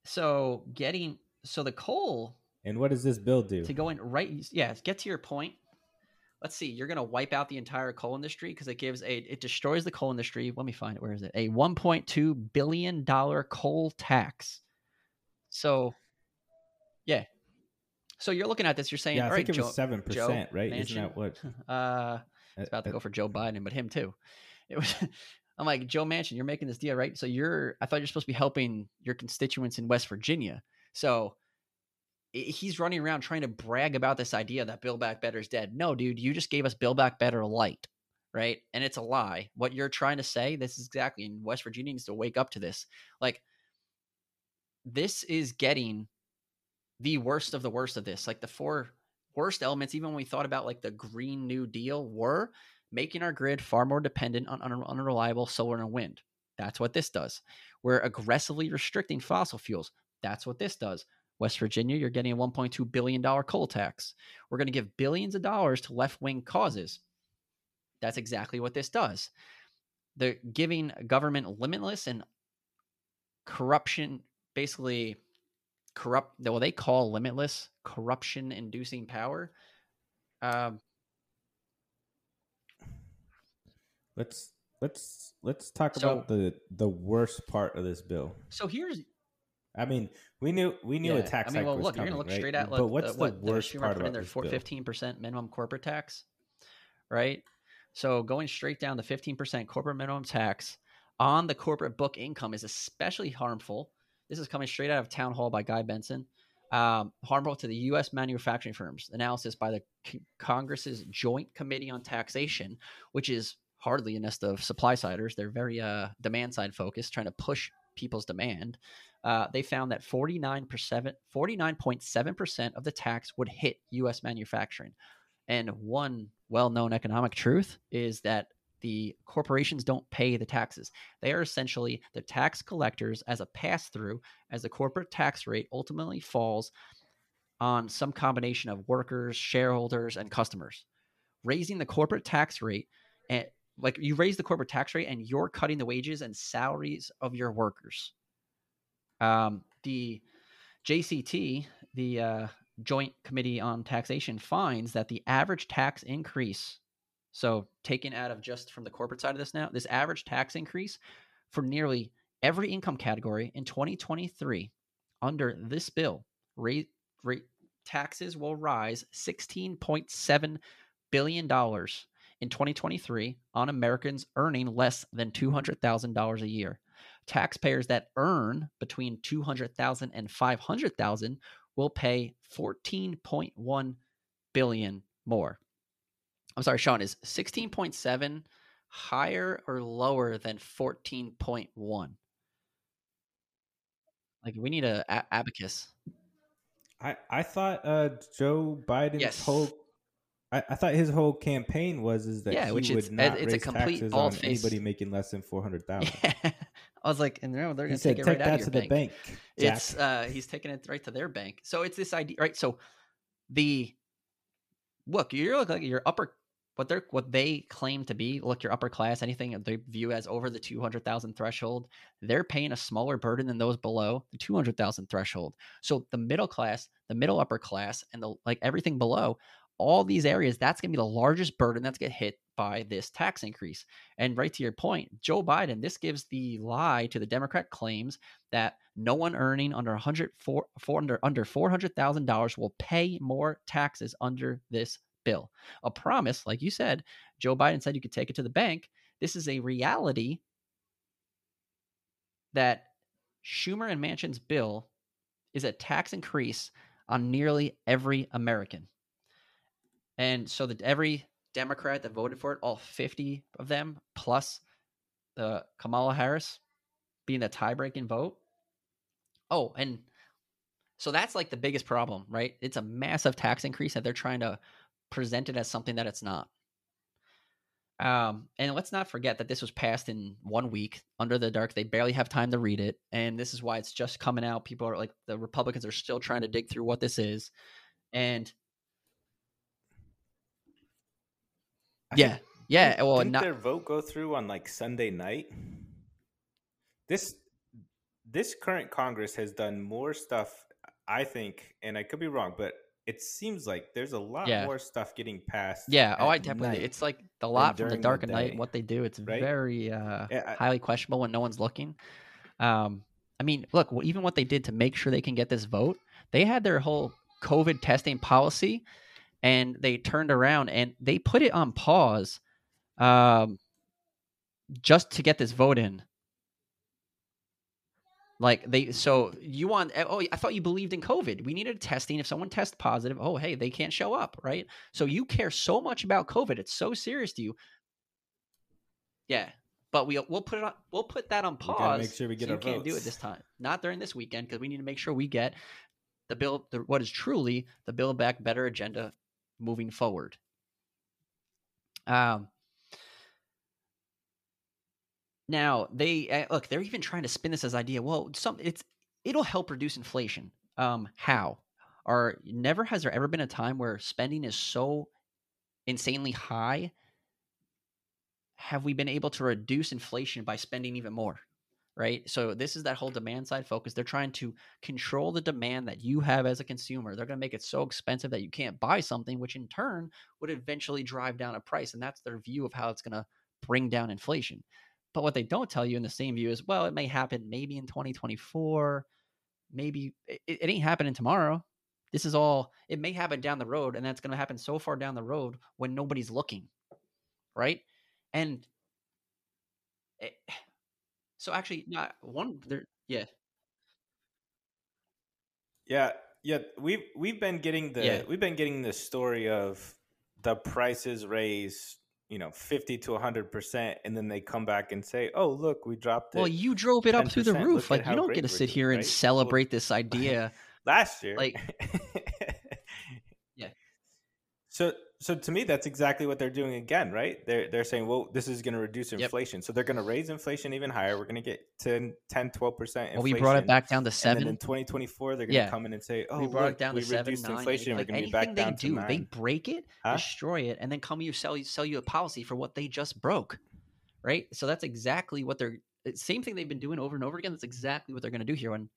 So getting so the coal and what does this bill do to go in right? Yeah, get to your point. Let's see. You're going to wipe out the entire coal industry because it gives a it destroys the coal industry. Let me find it. Where is it? A one point two billion dollars coal tax. So, yeah. So you're looking at this. You're saying, yeah, I all think right, it was Joe, seven percent, Joe right? Manchin, Isn't that what? Uh, it's about to go for Joe Biden, but him too. It was. I'm like, Joe Manchin, you're making this deal, right? So you're, I thought you're supposed to be helping your constituents in West Virginia. So he's running around trying to brag about this idea that Build Back Better is dead. No, dude, you just gave us Build Back Better light, right? And it's a lie. What you're trying to say, this is exactly, and West Virginia needs to wake up to this. Like, this is getting the worst of the worst of this. Like, the four worst elements, even when we thought about like the Green New Deal, were making our grid far more dependent on unreliable solar and wind. That's what this does. We're aggressively restricting fossil fuels. That's what this does. West Virginia, you're getting a one point two billion dollars coal tax. We're going to give billions of dollars to left-wing causes. That's exactly what this does. They're giving government limitless and corruption, basically corrupt, well, they call limitless corruption-inducing power. Um, Let's let's let's talk so, about the, the worst part of this bill. So here's, I mean, we knew we knew yeah, a tax. I mean, well, look, coming, you're gonna look right? straight at. Like, but what's the, the what, worst the part put about in their this bill? fifteen percent minimum corporate tax, right? So going straight down to fifteen percent corporate minimum tax on the corporate book income is especially harmful. This is coming straight out of Town Hall by Guy Benson. Um, harmful to the U S manufacturing firms. Analysis by the C- Congress's Joint Committee on Taxation, which is hardly a nest of supply siders. They're very uh, demand side focused, trying to push people's demand. Uh, they found that forty-nine percent, forty-nine point seven percent of the tax would hit U S manufacturing. And one well-known economic truth is that the corporations don't pay the taxes. They are essentially the tax collectors as a pass-through, as the corporate tax rate ultimately falls on some combination of workers, shareholders, and customers. Raising the corporate tax rate at Like you raise the corporate tax rate and you're cutting the wages and salaries of your workers. Um, the J C T, the uh, Joint Committee on Taxation, finds that the average tax increase So taken out of just from the corporate side of this now, this average tax increase for nearly every income category in twenty twenty-three under this bill, rate, rate, taxes will rise sixteen point seven billion dollars in twenty twenty-three on Americans earning less than two hundred thousand dollars a year. Taxpayers that earn between two hundred thousand dollars and five hundred thousand dollars will pay fourteen point one billion dollars more. I'm sorry, Sean, is sixteen point seven higher or lower than fourteen point one? Like, we need a, a abacus. I, I thought uh, Joe Biden's yes. whole I, I thought his whole campaign was is that yeah, he which would it's, not it's raise a complete taxes on face. Anybody making less than four hundred thousand dollars. Yeah. I was like, and no, they're going to take it right out of your bank. bank it's uh, he's taking it right to their bank. So it's this idea, right? So the look, you're like your upper what they what they claim to be, look, your upper class, anything they view as over the two hundred thousand threshold, they're paying a smaller burden than those below the two hundred thousand threshold. So the middle class, the middle upper class, and the like everything below, all these areas, that's going to be the largest burden that's going to get hit by this tax increase. And right to your point, Joe Biden, this gives the lie to the Democrat claims that no one earning under one hundred four, four, under, under four hundred thousand dollars will pay more taxes under this bill. A promise, like you said, Joe Biden said you could take it to the bank. This is a reality that Schumer and Manchin's bill is a tax increase on nearly every American. And so that every Democrat that voted for it, all fifty of them, plus the Kamala Harris being the tie-breaking vote. Oh, and so that's like the biggest problem, right? It's a massive tax increase that they're trying to present it as something that it's not. Um, and let's not forget that this was passed in one week under the dark. They barely have time to read it. And this is why it's just coming out. People are like, the Republicans are still trying to dig through what this is. And yeah, yeah. Well, didn't not- their vote go through on like Sunday night? This this current Congress has done more stuff, I think, and I could be wrong, but it seems like there's a lot yeah. more stuff getting passed. Yeah. Oh, I definitely. It's like the lot from the dark of night. What they do, it's right? very uh, yeah, I, highly questionable when no one's looking. Um, I mean, look, even what they did to make sure they can get this vote, they had their whole COVID testing policy. And they turned around and they put it on pause um, just to get this vote in. Like they, so you want, oh, I thought you believed in COVID. We needed testing. If someone tests positive, oh, hey, they can't show up, right? So you care so much about COVID. It's so serious to you. Yeah. But we, we'll put it on, we'll put that on pause. We gotta make sure we get so our you votes. Can't do it this time. Not during this weekend because we need to make sure we get the bill, the, what is truly the Build Back Better agenda moving forward. Um, now they uh, look, they're even trying to spin this as idea. Well, some it's, it'll help reduce inflation. Um, how are never has there ever been a time where spending is so insanely high. Have we been able to reduce inflation by spending even more? Right. So this is that whole demand side focus. They're trying to control the demand that you have as a consumer. They're going to make it so expensive that you can't buy something, which in turn would eventually drive down a price. And that's their view of how it's going to bring down inflation. But what they don't tell you in the same view is, well, it may happen maybe in twenty twenty-four, maybe it, it ain't happening tomorrow. This is all, it may happen down the road. And that's going to happen so far down the road when nobody's looking. Right. And it, So actually, not one. There, yeah, yeah, yeah. We've we've been getting the yeah. we've been getting the story of the prices raise, you know, fifty to a hundred percent, and then they come back and say, "Oh, look, we dropped it." Well, you drove it up through the roof. Like you don't get to sit here and celebrate this idea. Last year, like, yeah. So. So to me, that's exactly what they're doing again, right? They're they're saying, well, this is going to reduce inflation. Yep. So they're going to raise inflation even higher. We're going to get ten, ten, twelve percent inflation. Well, we brought it back down to seven. And then in twenty twenty-four, they're going to yeah. come in and say, oh, we, brought look, it down we to reduced seven, inflation. Nine, eight, we're like going to be back down do, to nine. They break it, huh? destroy it, and then come you sell, sell you a policy for what they just broke, right? So that's exactly what they're – same thing they've been doing over and over again. That's exactly what they're going to do here and,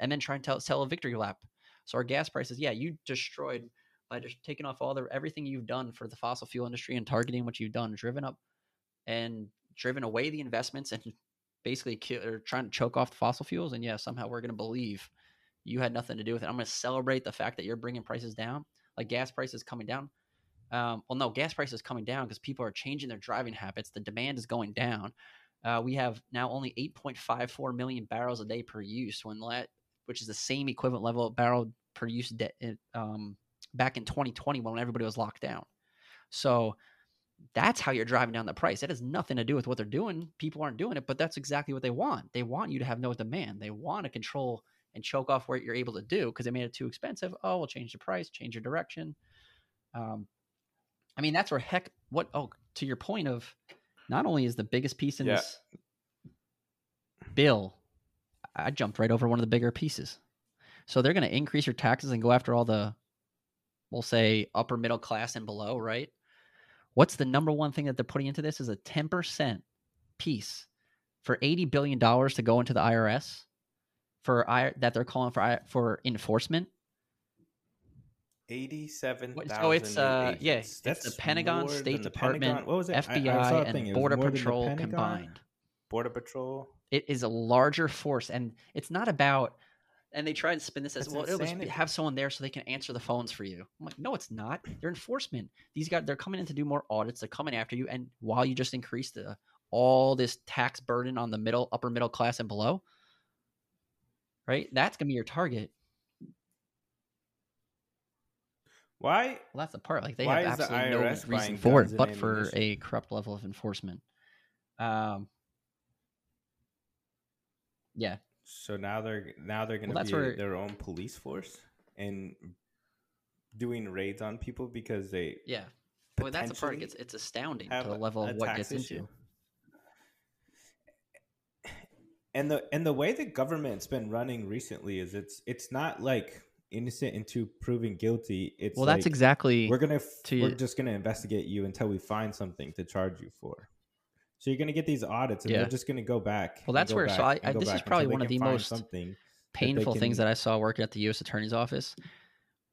and then try and tell, sell a victory lap. So our gas prices, yeah, you destroyed – by just taking off all the everything you've done for the fossil fuel industry and targeting what you've done, driven up and driven away the investments and basically kill, or trying to choke off the fossil fuels. And yeah, somehow we're going to believe you had nothing to do with it. I'm going to celebrate the fact that you're bringing prices down, like gas prices coming down. Um, well, no, gas prices coming down because people are changing their driving habits. The demand is going down. Uh, we have now only eight point five four million barrels a day per use, when that, which is the same equivalent level of barrel per use de- um, back in twenty twenty when everybody was locked down. So that's how you're driving down the price. That has nothing to do with what they're doing. People aren't doing it, but that's exactly what they want. They want you to have no demand. They want to control and choke off where you're able to do because they made it too expensive. Oh, we'll change the price, change your direction. Um, I mean, that's where heck, what, oh, to your point of not only is the biggest piece in yeah. this bill, I jumped right over one of the bigger pieces. So they're going to increase your taxes and go after all the, we'll say, upper middle class and below, right? What's the number one thing that they're putting into this is a ten percent piece for eighty billion dollars to go into the I R S for I, that they're calling for for enforcement. eighty-seven thousand. Oh, it's uh, yeah, it's the Pentagon, State Department, Pentagon. What was it? F B I, I, I and Border Patrol combined. Border Patrol. It is a larger force, and it's not about. And they try and spin this as that's well. Insanity. It was have someone there so they can answer the phones for you. I'm like, no, it's not. They're enforcement. These guys, they're coming in to do more audits. They're coming after you, and while you just increase the all this tax burden on the middle, upper middle class, and below, right? That's gonna be your target. Why? Well, that's the part. Like they have absolutely no reason for it, but for a corrupt level of enforcement. Um. Yeah. So now they're now they're going to be their own police force and doing raids on people because they yeah. Well, that's the part. It's it's astounding to the level of what gets into. And the and the way the government's been running recently is it's it's not like. Innocent into proven guilty. It's well, like, that's exactly we're gonna to, we're just gonna investigate you until we find something to charge you for. So you're gonna get these audits, and yeah. they're just gonna go back. Well, that's where. So I, I this is probably one of the most painful that can, things that I saw working at the U S Attorney's Office.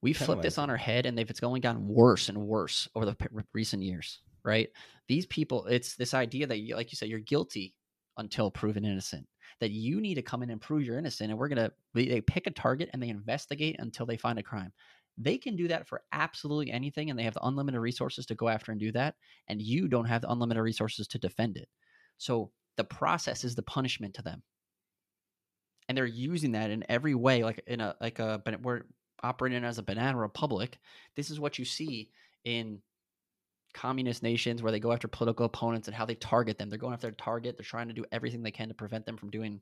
We flipped this on our head, and they've it's only gotten worse and worse over the p- recent years. Right? These people, it's this idea that, you, like you said, you're guilty until proven innocent. That you need to come in and prove you're innocent, and we're going to – they pick a target and they investigate until they find a crime. They can do that for absolutely anything, and they have the unlimited resources to go after and do that, and you don't have the unlimited resources to defend it. So the process is the punishment to them, and they're using that in every way, like in a – like a we're operating as a banana republic. This is what you see in communist nations where they go after political opponents and how they target them. They're going after their target. They're trying to do everything they can to prevent them from doing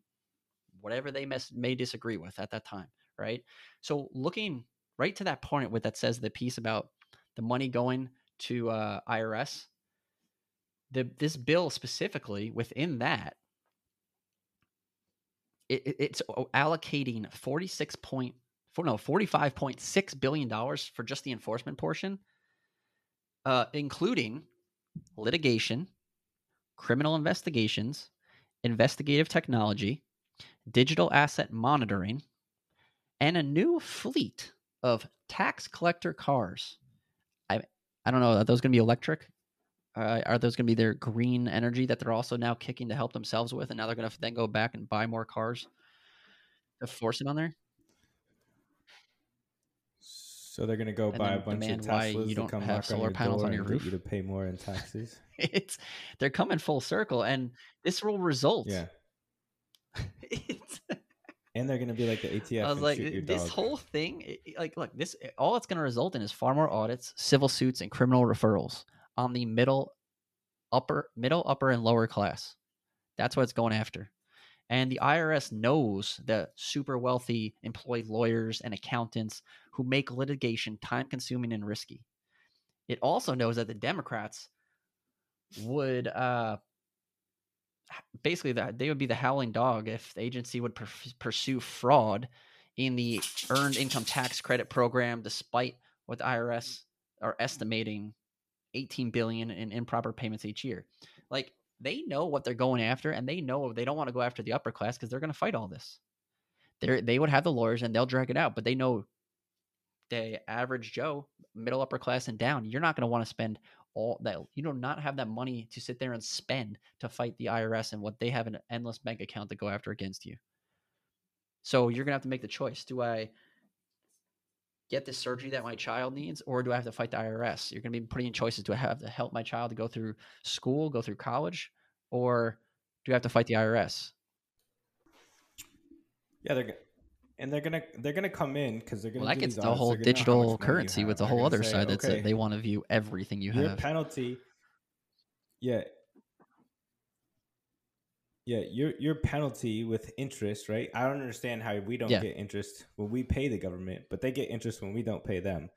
whatever they mes- may disagree with at that time, right? So looking right to that point with that says the piece about the money going to uh, I R S, the, this bill specifically within that, it, it, it's allocating forty-six point, no, forty-five point six billion dollars for just the enforcement portion. Uh, including litigation, criminal investigations, investigative technology, digital asset monitoring, and a new fleet of tax collector cars. I I don't know. Are those going to be electric? Uh, are those going to be their green energy that they're also now kicking to help themselves with? And now they're going to then go back and buy more cars to force it on there? So they're going to go and buy a bunch of Teslas to come knock on your door on your and roof. Get you to pay more in taxes. It's they're coming full circle, and this will result. Yeah. And they're going to be like the A T F. I was like, this dog. Whole thing, like, look, this all it's going to result in is far more audits, civil suits, and criminal referrals on the middle, upper, middle, upper, and lower class. That's what it's going after. And the I R S knows the super wealthy employed lawyers and accountants who make litigation time-consuming and risky. It also knows that the Democrats would uh, basically that they would be the howling dog if the agency would per- pursue fraud in the Earned Income Tax Credit program, despite what the I R S are estimating eighteen billion dollars in improper payments each year. Like. They know what they're going after, and they know they don't want to go after the upper class because they're going to fight all this. They they would have the lawyers, and they'll drag it out, but they know day average Joe, middle upper class and down, you're not going to want to spend all that. You do not have that money to sit there and spend to fight the I R S and what they have an endless bank account to go after against you. So you're going to have to make the choice. Do I get the surgery that my child needs, or do I have to fight the I R S? You're going to be putting in choices. Do I have to help my child to go through school, go through college, or do I have to fight the I R S? Yeah, they're good. And they're gonna they're gonna come in because they're gonna. Well, that gets the whole digital currency with the whole other side. That's it. They want to view everything you have. Your penalty, yeah, yeah. Your your penalty with interest, right? I don't understand how we don't yeah. get interest when we pay the government, but they get interest when we don't pay them.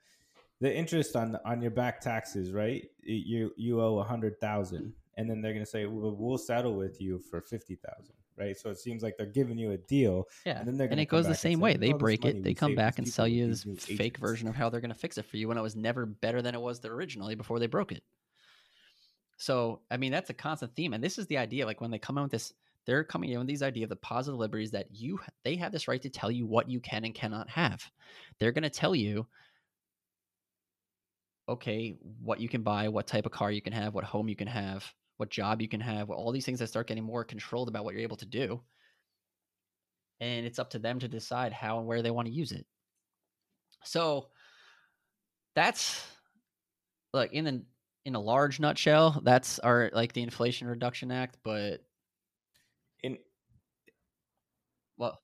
The interest on on your back taxes, right? You you owe a hundred thousand, and then they're gonna say, well, we'll settle with you for fifty thousand. Right. So it seems like they're giving you a deal. Yeah. And, then they're and it goes the same way. They break it. They come back and sell you this fake version of how they're going to fix it for you when it was never better than it was originally before they broke it. So, I mean, that's a constant theme. And this is the idea. Like when they come out with this, they're coming in with these idea of the positive liberties that you, they have this right to tell you what you can and cannot have. They're going to tell you, okay, what you can buy, what type of car you can have, what home you can have, what job you can have, all these things that start getting more controlled about what you're able to do. And it's up to them to decide how and where they want to use it. So that's like in the, in a large nutshell, that's our, like the Inflation Reduction Act, but in well,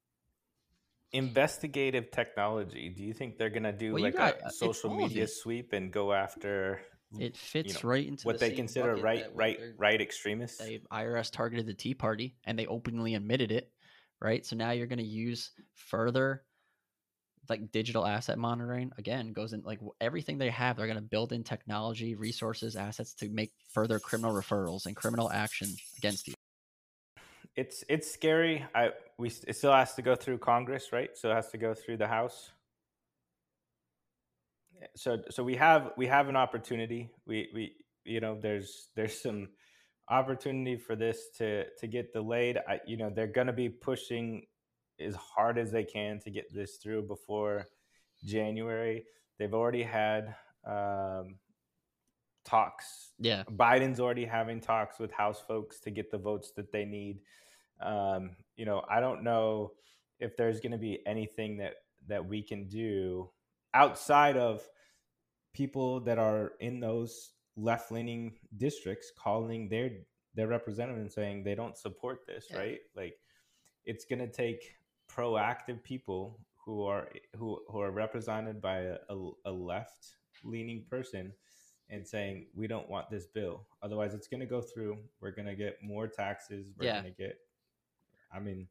investigative technology, do you think they're going to do well, like got, a social media sweep and go after It fits you know, right into what the they consider right, right, right extremists. The I R S targeted the Tea Party, and they openly admitted it, right? So now you're going to use further, like digital asset monitoring. Again, goes in like everything they have. They're going to build in technology, resources, assets to make further criminal referrals and criminal action against you. It's it's scary. I we it still has to go through Congress, right? So it has to go through the House. So, so we have we have an opportunity. We we you know there's there's some opportunity for this to to get delayed. I, you know they're going to be pushing as hard as they can to get this through before January. They've already had um, talks. Yeah, Biden's already having talks with House folks to get the votes that they need. Um, you know, I don't know if there's going to be anything that that we can do outside of people that are in those left-leaning districts calling their their representative and saying they don't support this, yeah. right? Like, it's going to take proactive people who are who, who are represented by a, a, a left-leaning person and saying, we don't want this bill. Otherwise, it's going to go through. We're going to get more taxes. We're yeah. going to get, I mean...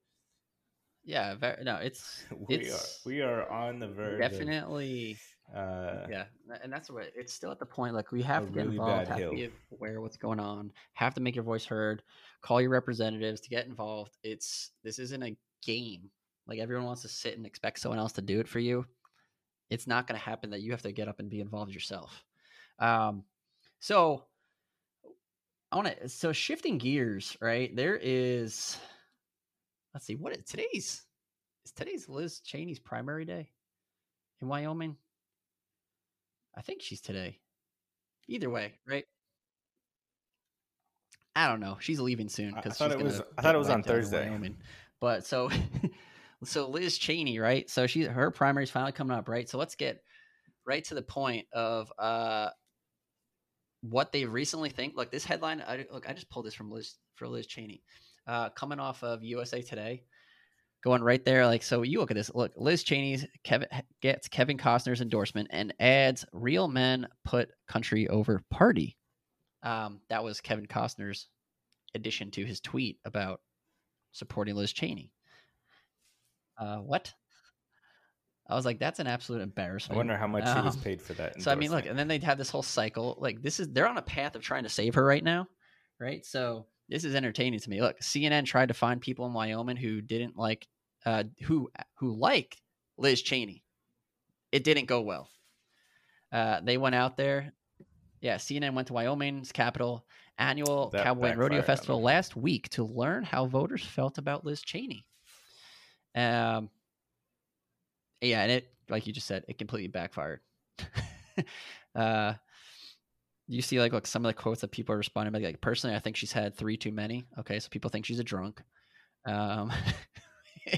Yeah, very, no, it's we it's are we are on the verge. Definitely, of, uh, yeah, and that's what it's still at the point. Like we have to get really involved, have hill. to be aware of what's going on, have to make your voice heard, call your representatives to get involved. It's this isn't a game. Like everyone wants to sit and expect someone else to do it for you. It's not going to happen. That you have to get up and be involved yourself. Um, so I want to. So shifting gears, right? There is. Let's see, what is today's? Is today's Liz Cheney's primary day in Wyoming? I think she's today. Either way, right? I don't know. She's leaving soon because I, I thought it was. I thought it was on Thursday. Wyoming. But so, so Liz Cheney, right? So she her primary is finally coming up, right? So let's get right to the point of uh, what they recently think. Look, this headline. I, look, I just pulled this from Liz for Liz Cheney. Uh, coming off of U S A Today, going right there. Like, so you look at this. Look, Liz Cheney's Kevin gets Kevin Costner's endorsement and adds real men put country over party. Um, that was Kevin Costner's addition to his tweet about supporting Liz Cheney. Uh, what? I was like, that's an absolute embarrassment. I wonder how much um, she was paid for that. So, I mean, look, and then they'd have this whole cycle. Like, this is, they're on a path of trying to save her right now. Right. So, this is entertaining to me. Look, C N N tried to find people in Wyoming who didn't like, uh, who who liked Liz Cheney. It didn't go well. Uh, they went out there. Yeah, C N N went to Wyoming's capital annual that Cowboy and Rodeo Festival last week to learn how voters felt about Liz Cheney. Um, yeah, and it like you just said, it completely backfired. uh, you see, like, look, some of the quotes that people are responding by, like, personally, I think she's had three too many. Okay, so people think she's a drunk. Um,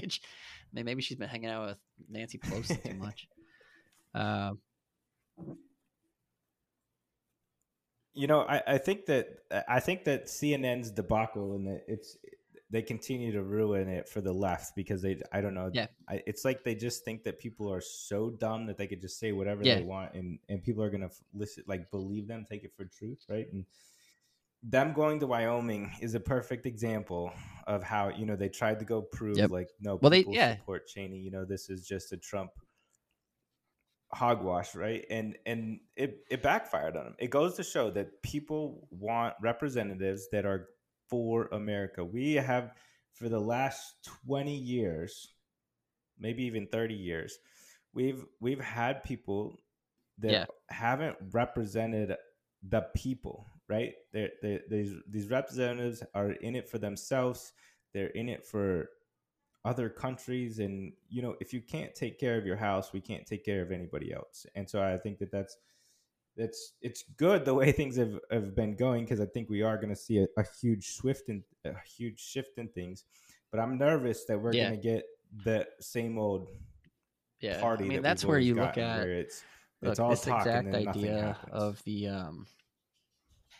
which, I mean, maybe she's been hanging out with Nancy Pelosi too much. Um, you know, I, I think that I think that C N N's debacle and that it's they continue to ruin it for the left because they I don't know. Yeah. I, it's like they just think that people are so dumb that they could just say whatever yeah. they want and, and people are going to listen, like believe them, take it for truth. Right. And them going to Wyoming is a perfect example of how, you know, they tried to go prove yep. like, no, well, people they, yeah. support Cheney. You know, this is just a Trump hogwash, right? And and it, it backfired on them. It goes to show that people want representatives that are for America. We have, for the last twenty years, maybe even thirty years, we've we've had people that yeah. haven't represented the people, right? They're, they're, these these representatives are in it for themselves. They're in it for other countries. And, you know, if you can't take care of your house, we can't take care of anybody else. And so I think that that's, that's, it's good the way things have, have been going, because I think we are going to see a, a huge swift and a huge shift in things, but I'm nervous that we're yeah. going to get the same old yeah. party. I mean, that that's where you look at it's, look, it's all this talk exact and then idea of the, um,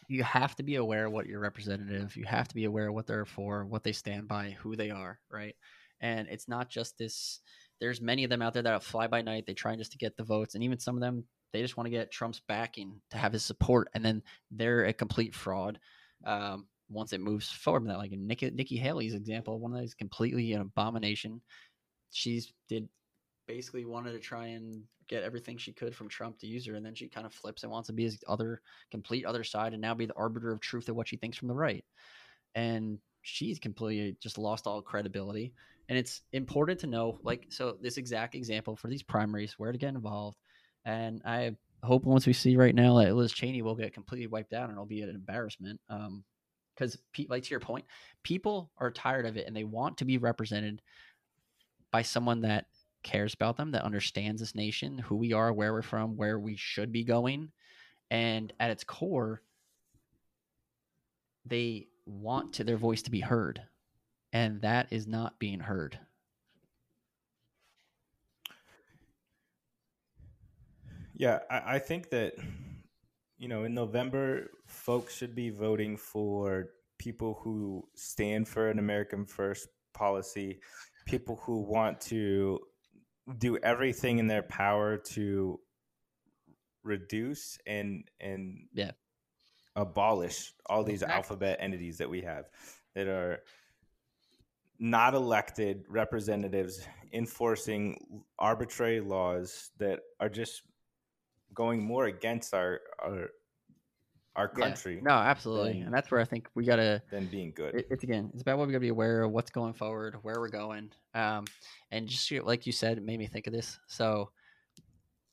you have to be aware of what your representative, you have to be aware of what they're for, what they stand by, who they are. Right. And it's not just this, there's many of them out there that fly by night. They try just to get the votes. And even some of them, they just want to get Trump's backing to have his support. And then they're a complete fraud um, once it moves forward. That, like Nikki, Nikki Haley's example, one of those completely an abomination. She's did basically wanted to try and get everything she could from Trump to use her. And then she kind of flips and wants to be his other complete other side and now be the arbiter of truth of what she thinks from the right. And she's completely just lost all credibility. And it's important to know, like, so this exact example for these primaries, where to get involved. And I hope once we see right now that Liz Cheney will get completely wiped out and it'll be an embarrassment. Um, because, like, to your point, people are tired of it and they want to be represented by someone that cares about them, that understands this nation, who we are, where we're from, where we should be going. And at its core, they want to their voice to be heard, and that is not being heard. Yeah, I, I think that, you know, in November, folks should be voting for people who stand for an American first policy, people who want to do everything in their power to reduce and and yeah. abolish all these exactly. alphabet entities that we have that are not elected representatives enforcing arbitrary laws that are just going more against our our, our country. Yeah. No, absolutely. Than, and that's where I think we got to – Than being good. It, it's again, it's about what we got to be aware of, what's going forward, where we're going. Um, and just like you said, it made me think of this. So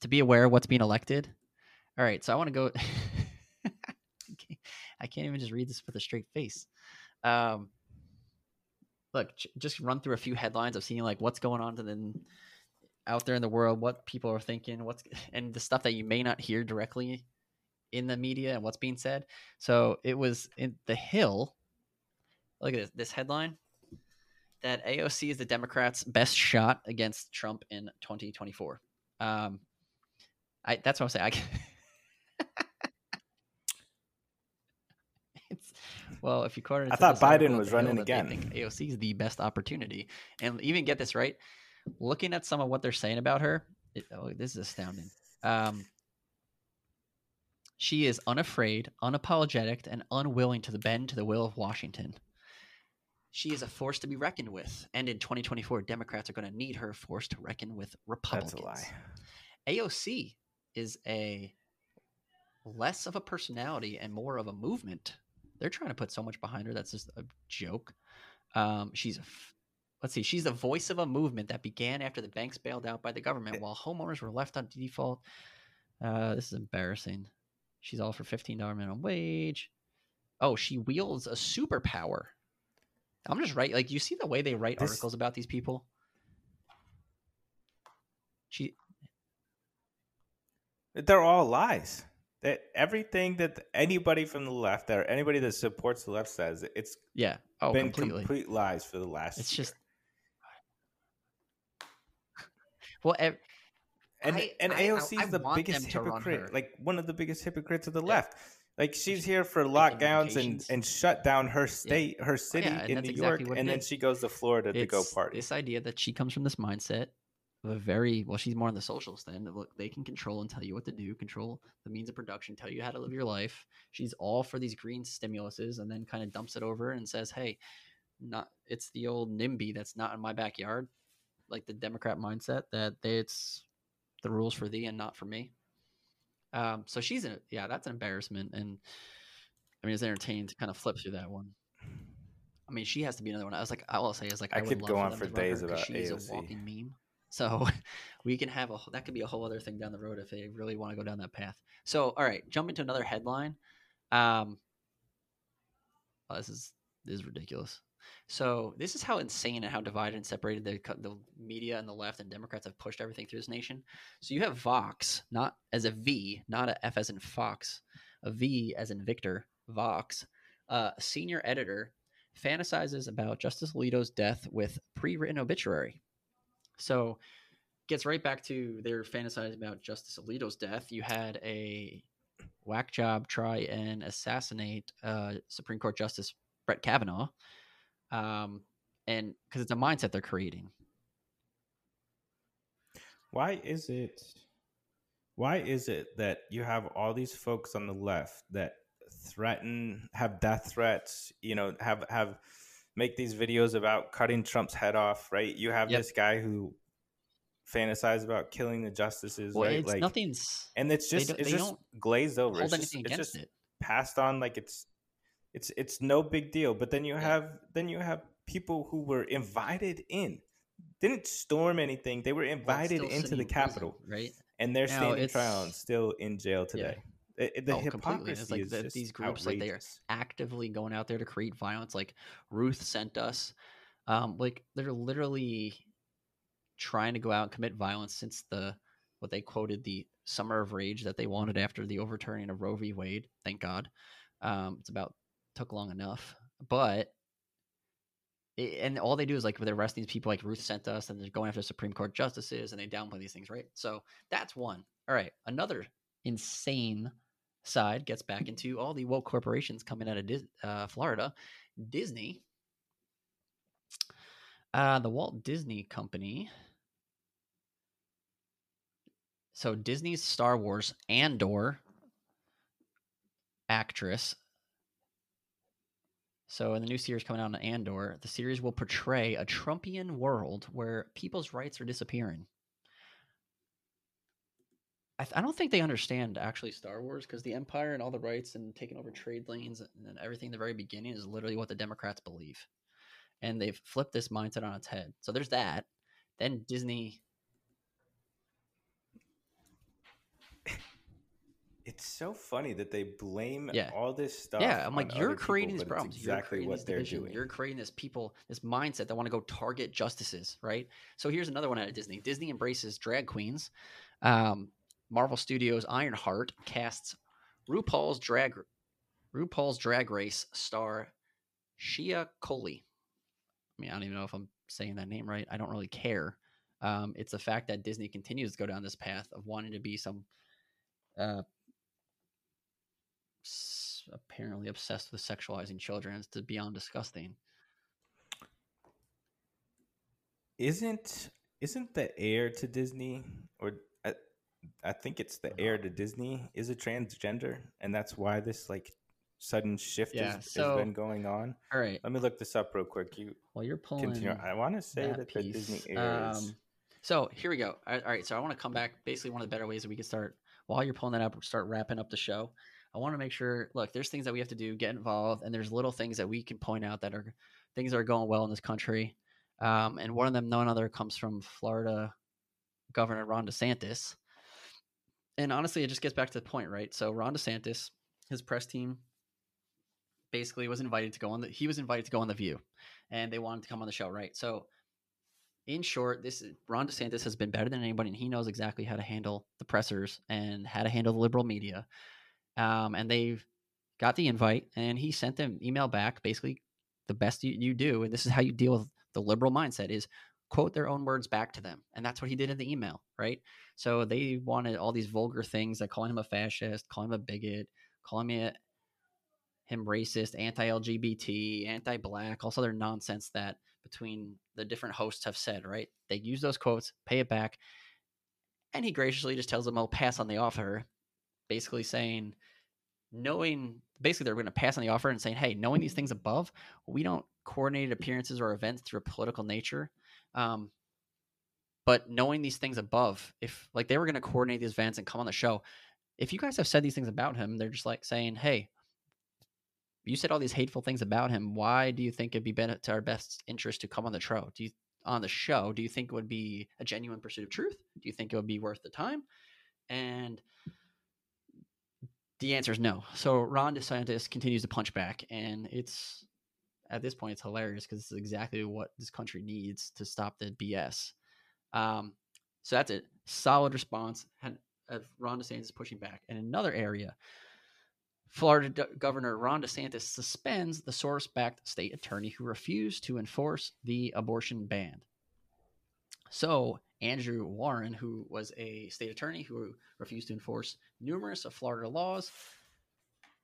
to be aware of what's being elected. All right, so I want to go – I can't even just read this with a straight face. Um, look, j- just run through a few headlines of seeing like what's going on to the, out there in the world, what people are thinking, what's and the stuff that you may not hear directly in the media and what's being said. So it was in The Hill. Look at this, this headline that A O C is the Democrats' best shot against Trump in twenty twenty-four. Um, I that's what I'm saying. I Well, if you caught it, I thought Biden was running again. I think A O C is the best opportunity, and even get this right. Looking at some of what they're saying about her, it, oh, this is astounding. Um, she is unafraid, unapologetic, and unwilling to bend to the will of Washington. She is a force to be reckoned with, and in twenty twenty-four, Democrats are going to need her force to reckon with Republicans. That's a lie. A O C is a less of a personality and more of a movement. They're trying to put so much behind her. That's just a joke. Um, she's a f- let's see. She's the voice of a movement that began after the banks bailed out by the government while homeowners were left on default. Uh, this is embarrassing. She's all for fifteen dollars minimum wage. Oh, she wields a superpower. I'm just right. Like, you see the way they write this... articles about these people. She They're all lies. That everything that anybody from the left or anybody that supports the left says, it's yeah, oh, been completely. complete lies for the last it's year. Just well, ev- and I, and A O C is the biggest hypocrite, like one of the biggest hypocrites of the yeah. left. Like she's here for lockdowns and, and shut down her state, yeah. her city oh, yeah, in New exactly York, and then is. she goes to Florida it's to go party. This idea that she comes from this mindset of a very well, she's more on the socials then. They can control and tell you what to do, control the means of production, tell you how to live your life. She's all for these green stimuluses, and then kind of dumps it over and says, "Hey, not it's the old NIMBY that's not in my backyard," like the Democrat mindset that they, it's the rules for thee and not for me. Um, so she's in it. Yeah, that's an embarrassment. And I mean, it's entertaining to kind of flip through that one. I mean, she has to be another one. I was like, all I'll say is like, I, I could would love go on for, for days about A O C. She's a walking meme. So we can have a, that could be a whole other thing down the road if they really want to go down that path. So, all right, jump into another headline. Um, oh, this is, this is ridiculous. So this is how insane and how divided and separated the, the media and the left and Democrats have pushed everything through this nation. So you have Vox, not as a V, not a F as in Fox, a V as in Victor, Vox, uh, senior editor, fantasizes about Justice Alito's death with pre-written obituary. So gets right back to their fantasizing about Justice Alito's death. You had a whack job try and assassinate uh, Supreme Court Justice Brett Kavanaugh. Um, and because it's a mindset they're creating. Why is it, why is it that you have all these folks on the left that threaten, have death threats, you know, have, have, make these videos about cutting Trump's head off, right? You have yep. this guy who fantasizes about killing the justices, well, right? It's like nothing's, and it's just, it's just glazed over. It's just, it's just it. passed on. Like it's, It's it's no big deal, but then you have yeah. then you have people who were invited in, didn't storm anything. They were invited well, into the Capitol, right? And they're now standing trial and still in jail today. Yeah. It, the oh, hypocrisy it's like is the, just these groups outrageous. Like they are actively going out there to create violence. Like Ruth Sent Us, um, like they're literally trying to go out and commit violence since the what they quoted the summer of rage that they wanted after the overturning of Roe v. Wade. Thank God, um, it's about. Took long enough, but it, and all they do is like they're arresting these people like Ruth Sent Us, and they're going after Supreme Court justices, and they downplay these things, right? So that's one. All right, another insane side gets back into all the woke corporations coming out of Dis- uh, Florida, Disney, uh, the Walt Disney Company. So Disney's Star Wars Andor actress. So in the new series coming out on Andor, the series will portray a Trumpian world where people's rights are disappearing. I, th- I don't think they understand actually Star Wars, because the empire and all the rights and taking over trade lanes and, and everything at the very beginning is literally what the Democrats believe. And they've flipped this mindset on its head. So there's that. Then Disney. It's so funny that they blame yeah. all this stuff. Yeah, I'm like, you're creating people, these problems. Exactly you're creating what they're division. doing. You're creating this people, this mindset that want to go target justices, right? So here's another one out of Disney. Disney embraces drag queens. Um, Marvel Studios' Ironheart casts RuPaul's drag RuPaul's Drag Race star Shia Coley. I mean, I don't even know if I'm saying that name right. I don't really care. Um, it's the fact that Disney continues to go down this path of wanting to be some. Uh, apparently obsessed with sexualizing children. It's beyond disgusting. Isn't isn't the heir to Disney, or I, I think it's the heir to Disney, is a transgender, and that's why this like sudden shift yeah, is, so, has been going on. All right, let me look this up real quick. You well, you're pulling. Continue. I want to say that, that the Disney heir is. Um, so here we go. All right, so I want to come back. Basically, one of the better ways that we can start while you're pulling that up, start wrapping up the show. I want to make sure, look, there's things that we have to do, get involved, and there's little things that we can point out that are things that are going well in this country. Um, and one of them, none other, comes from Florida Governor Ron DeSantis. And honestly, it just gets back to the point, right? So Ron DeSantis, his press team, basically was invited to go on the, he was invited to go on The View, and they wanted to come on the show, right? So in short, this is, Ron DeSantis has been better than anybody, and he knows exactly how to handle the pressers and how to handle the liberal media. Um, and they've got the invite, and he sent them email back, basically the best you, you do, and this is how you deal with the liberal mindset, is quote their own words back to them. And that's what he did in the email, right? So they wanted all these vulgar things, like calling him a fascist, calling him a bigot, calling him, a, him racist, anti-L G B T, anti-black, all this other nonsense that between the different hosts have said, right? They use those quotes, pay it back, and he graciously just tells them, oh, pass on the offer, basically saying, knowing, basically they're going to pass on the offer and saying, hey, knowing these things above, we don't coordinate appearances or events through a political nature. Um, but knowing these things above, if like they were going to coordinate these events and come on the show, if you guys have said these things about him, they're just like saying, hey, you said all these hateful things about him. Why do you think it'd be better to our best interest to come on the show? Do you on the show? Do you think it would be a genuine pursuit of truth? Do you think it would be worth the time? And the answer is no. So Ron DeSantis continues to punch back, and it's at this point it's hilarious because it's exactly what this country needs to stop the B S. Um, so that's a solid response of Ron DeSantis pushing back. And another area, Florida D- Governor Ron DeSantis suspends the source-backed state attorney who refused to enforce the abortion ban. So Andrew Warren, who was a state attorney who refused to enforce numerous of Florida laws,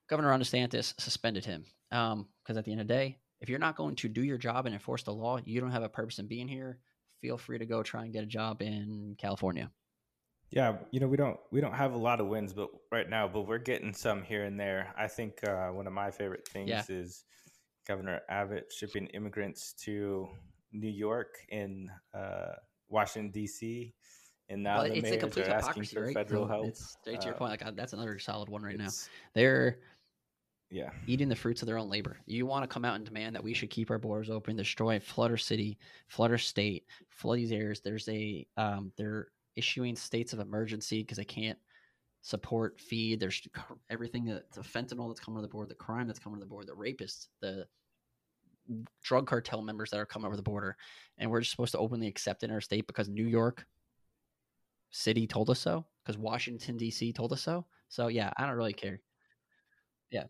Governor Ron DeSantis suspended him because um, at the end of the day, if you're not going to do your job and enforce the law, you don't have a purpose in being here. Feel free to go try and get a job in California. Yeah, you know, we don't we don't have a lot of wins but right now, but we're getting some here and there. I think uh, one of my favorite things yeah. is Governor Abbott shipping immigrants to New York and uh, Washington, D C, and now well, the mayors are asking for right? federal help. It's, it's uh, to your point, like that's another solid one right now. They're yeah eating the fruits of their own labor. You want to come out and demand that we should keep our borders open, destroy, flood our city, flood our state, flood these areas. There's a um, there. issuing states of emergency because they can't support, feed. There's everything, that the fentanyl that's coming to the board, the crime that's coming to the board, the rapists, the drug cartel members that are coming over the border. And we're just supposed to openly accept it in our state because New York City told us so, because Washington, D C told us so. So, yeah, I don't really care. Yeah.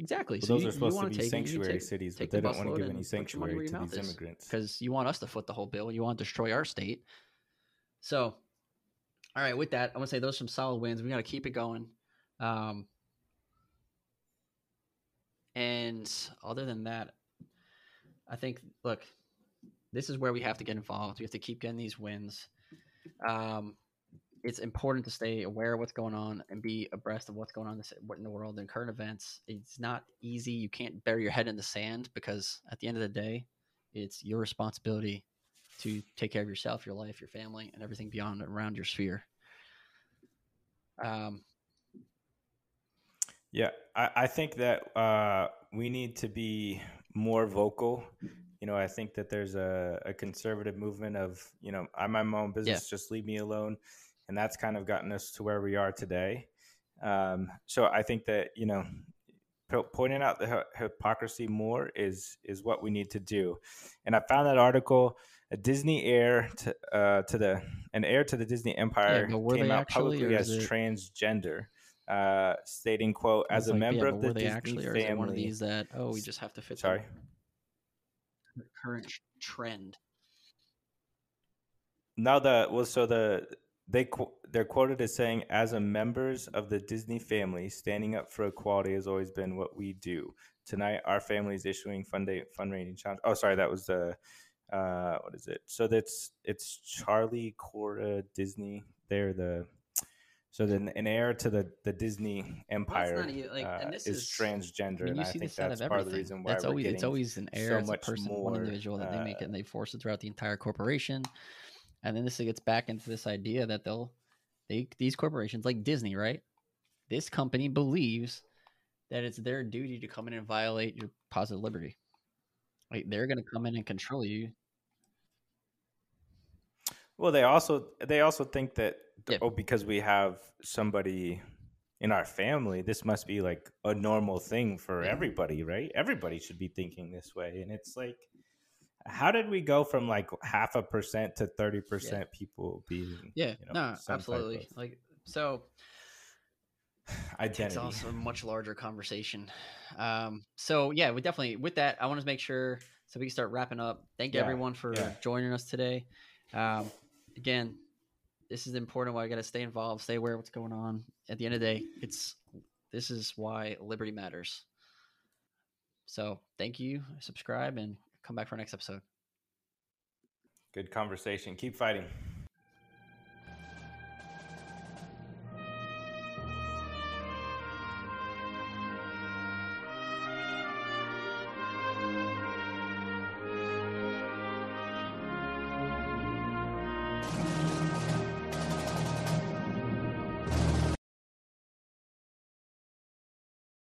Exactly. Well, so those you, are supposed to be take, sanctuary take, cities, but they the don't want to give any sanctuary to these is. immigrants. Because you want us to foot the whole bill. You want to destroy our state. So, all right, with that, I want to say those are some solid wins. We got to keep it going. Um, and other than that, I think, look, this is where we have to get involved. We have to keep getting these wins. Um, it's important to stay aware of what's going on and be abreast of what's going on in the world and current events. It's not easy. You can't bury your head in the sand because at the end of the day, it's your responsibility to take care of yourself, your life, your family, and everything beyond around your sphere. Um, yeah, I, I think that uh, we need to be more vocal. You know, I think that there's a, a conservative movement of, you know, I'm my own business, yeah. just leave me alone. And that's kind of gotten us to where we are today. Um, so I think that, you know, pointing out the hypocrisy more is is what we need to do. And I found that article, a Disney heir to uh, to the an heir to the Disney empire yeah, came out actually, publicly as it... transgender, uh, stating, "quote As a like, member yeah, of the Disney actually, family." Or is it one of these that oh, we just have to fit. Sorry, the current trend. Now the well, so the. They they're quoted as saying, "As a members of the Disney family, standing up for equality has always been what we do. Tonight, our family is issuing fund fundraising challenge." Oh, sorry, that was the uh, what is it? So that's it's Charlie Cora Disney. They're the so then an heir to the, the Disney empire well, like, uh, is, is transgender, I mean, and I think that's part of the reason why that's we're always, getting it's always an heir, so much person, more, one individual that uh, they make it and they force it throughout the entire corporation. And then this gets back into this idea that they'll, they, these corporations like Disney, right? This company believes that it's their duty to come in and violate your positive liberty. Like they're going to come in and control you. Well, they also, they also think that, yeah. oh, because we have somebody in our family, this must be like a normal thing for yeah. everybody, right? Everybody should be thinking this way. And it's like, how did we go from like half a percent to thirty percent yeah. people being, yeah, you know, no, absolutely. Of, like, so identity. It's also a much larger conversation. Um, so yeah, we definitely, with that, I want to make sure, so we can start wrapping up. Thank yeah, everyone for yeah. joining us today. Um, again, this is important. Why I got to stay involved, stay aware of what's going on. At the end of the day, it's, this is why liberty matters. So thank you. Subscribe and come back for our next episode. Good conversation. Keep fighting.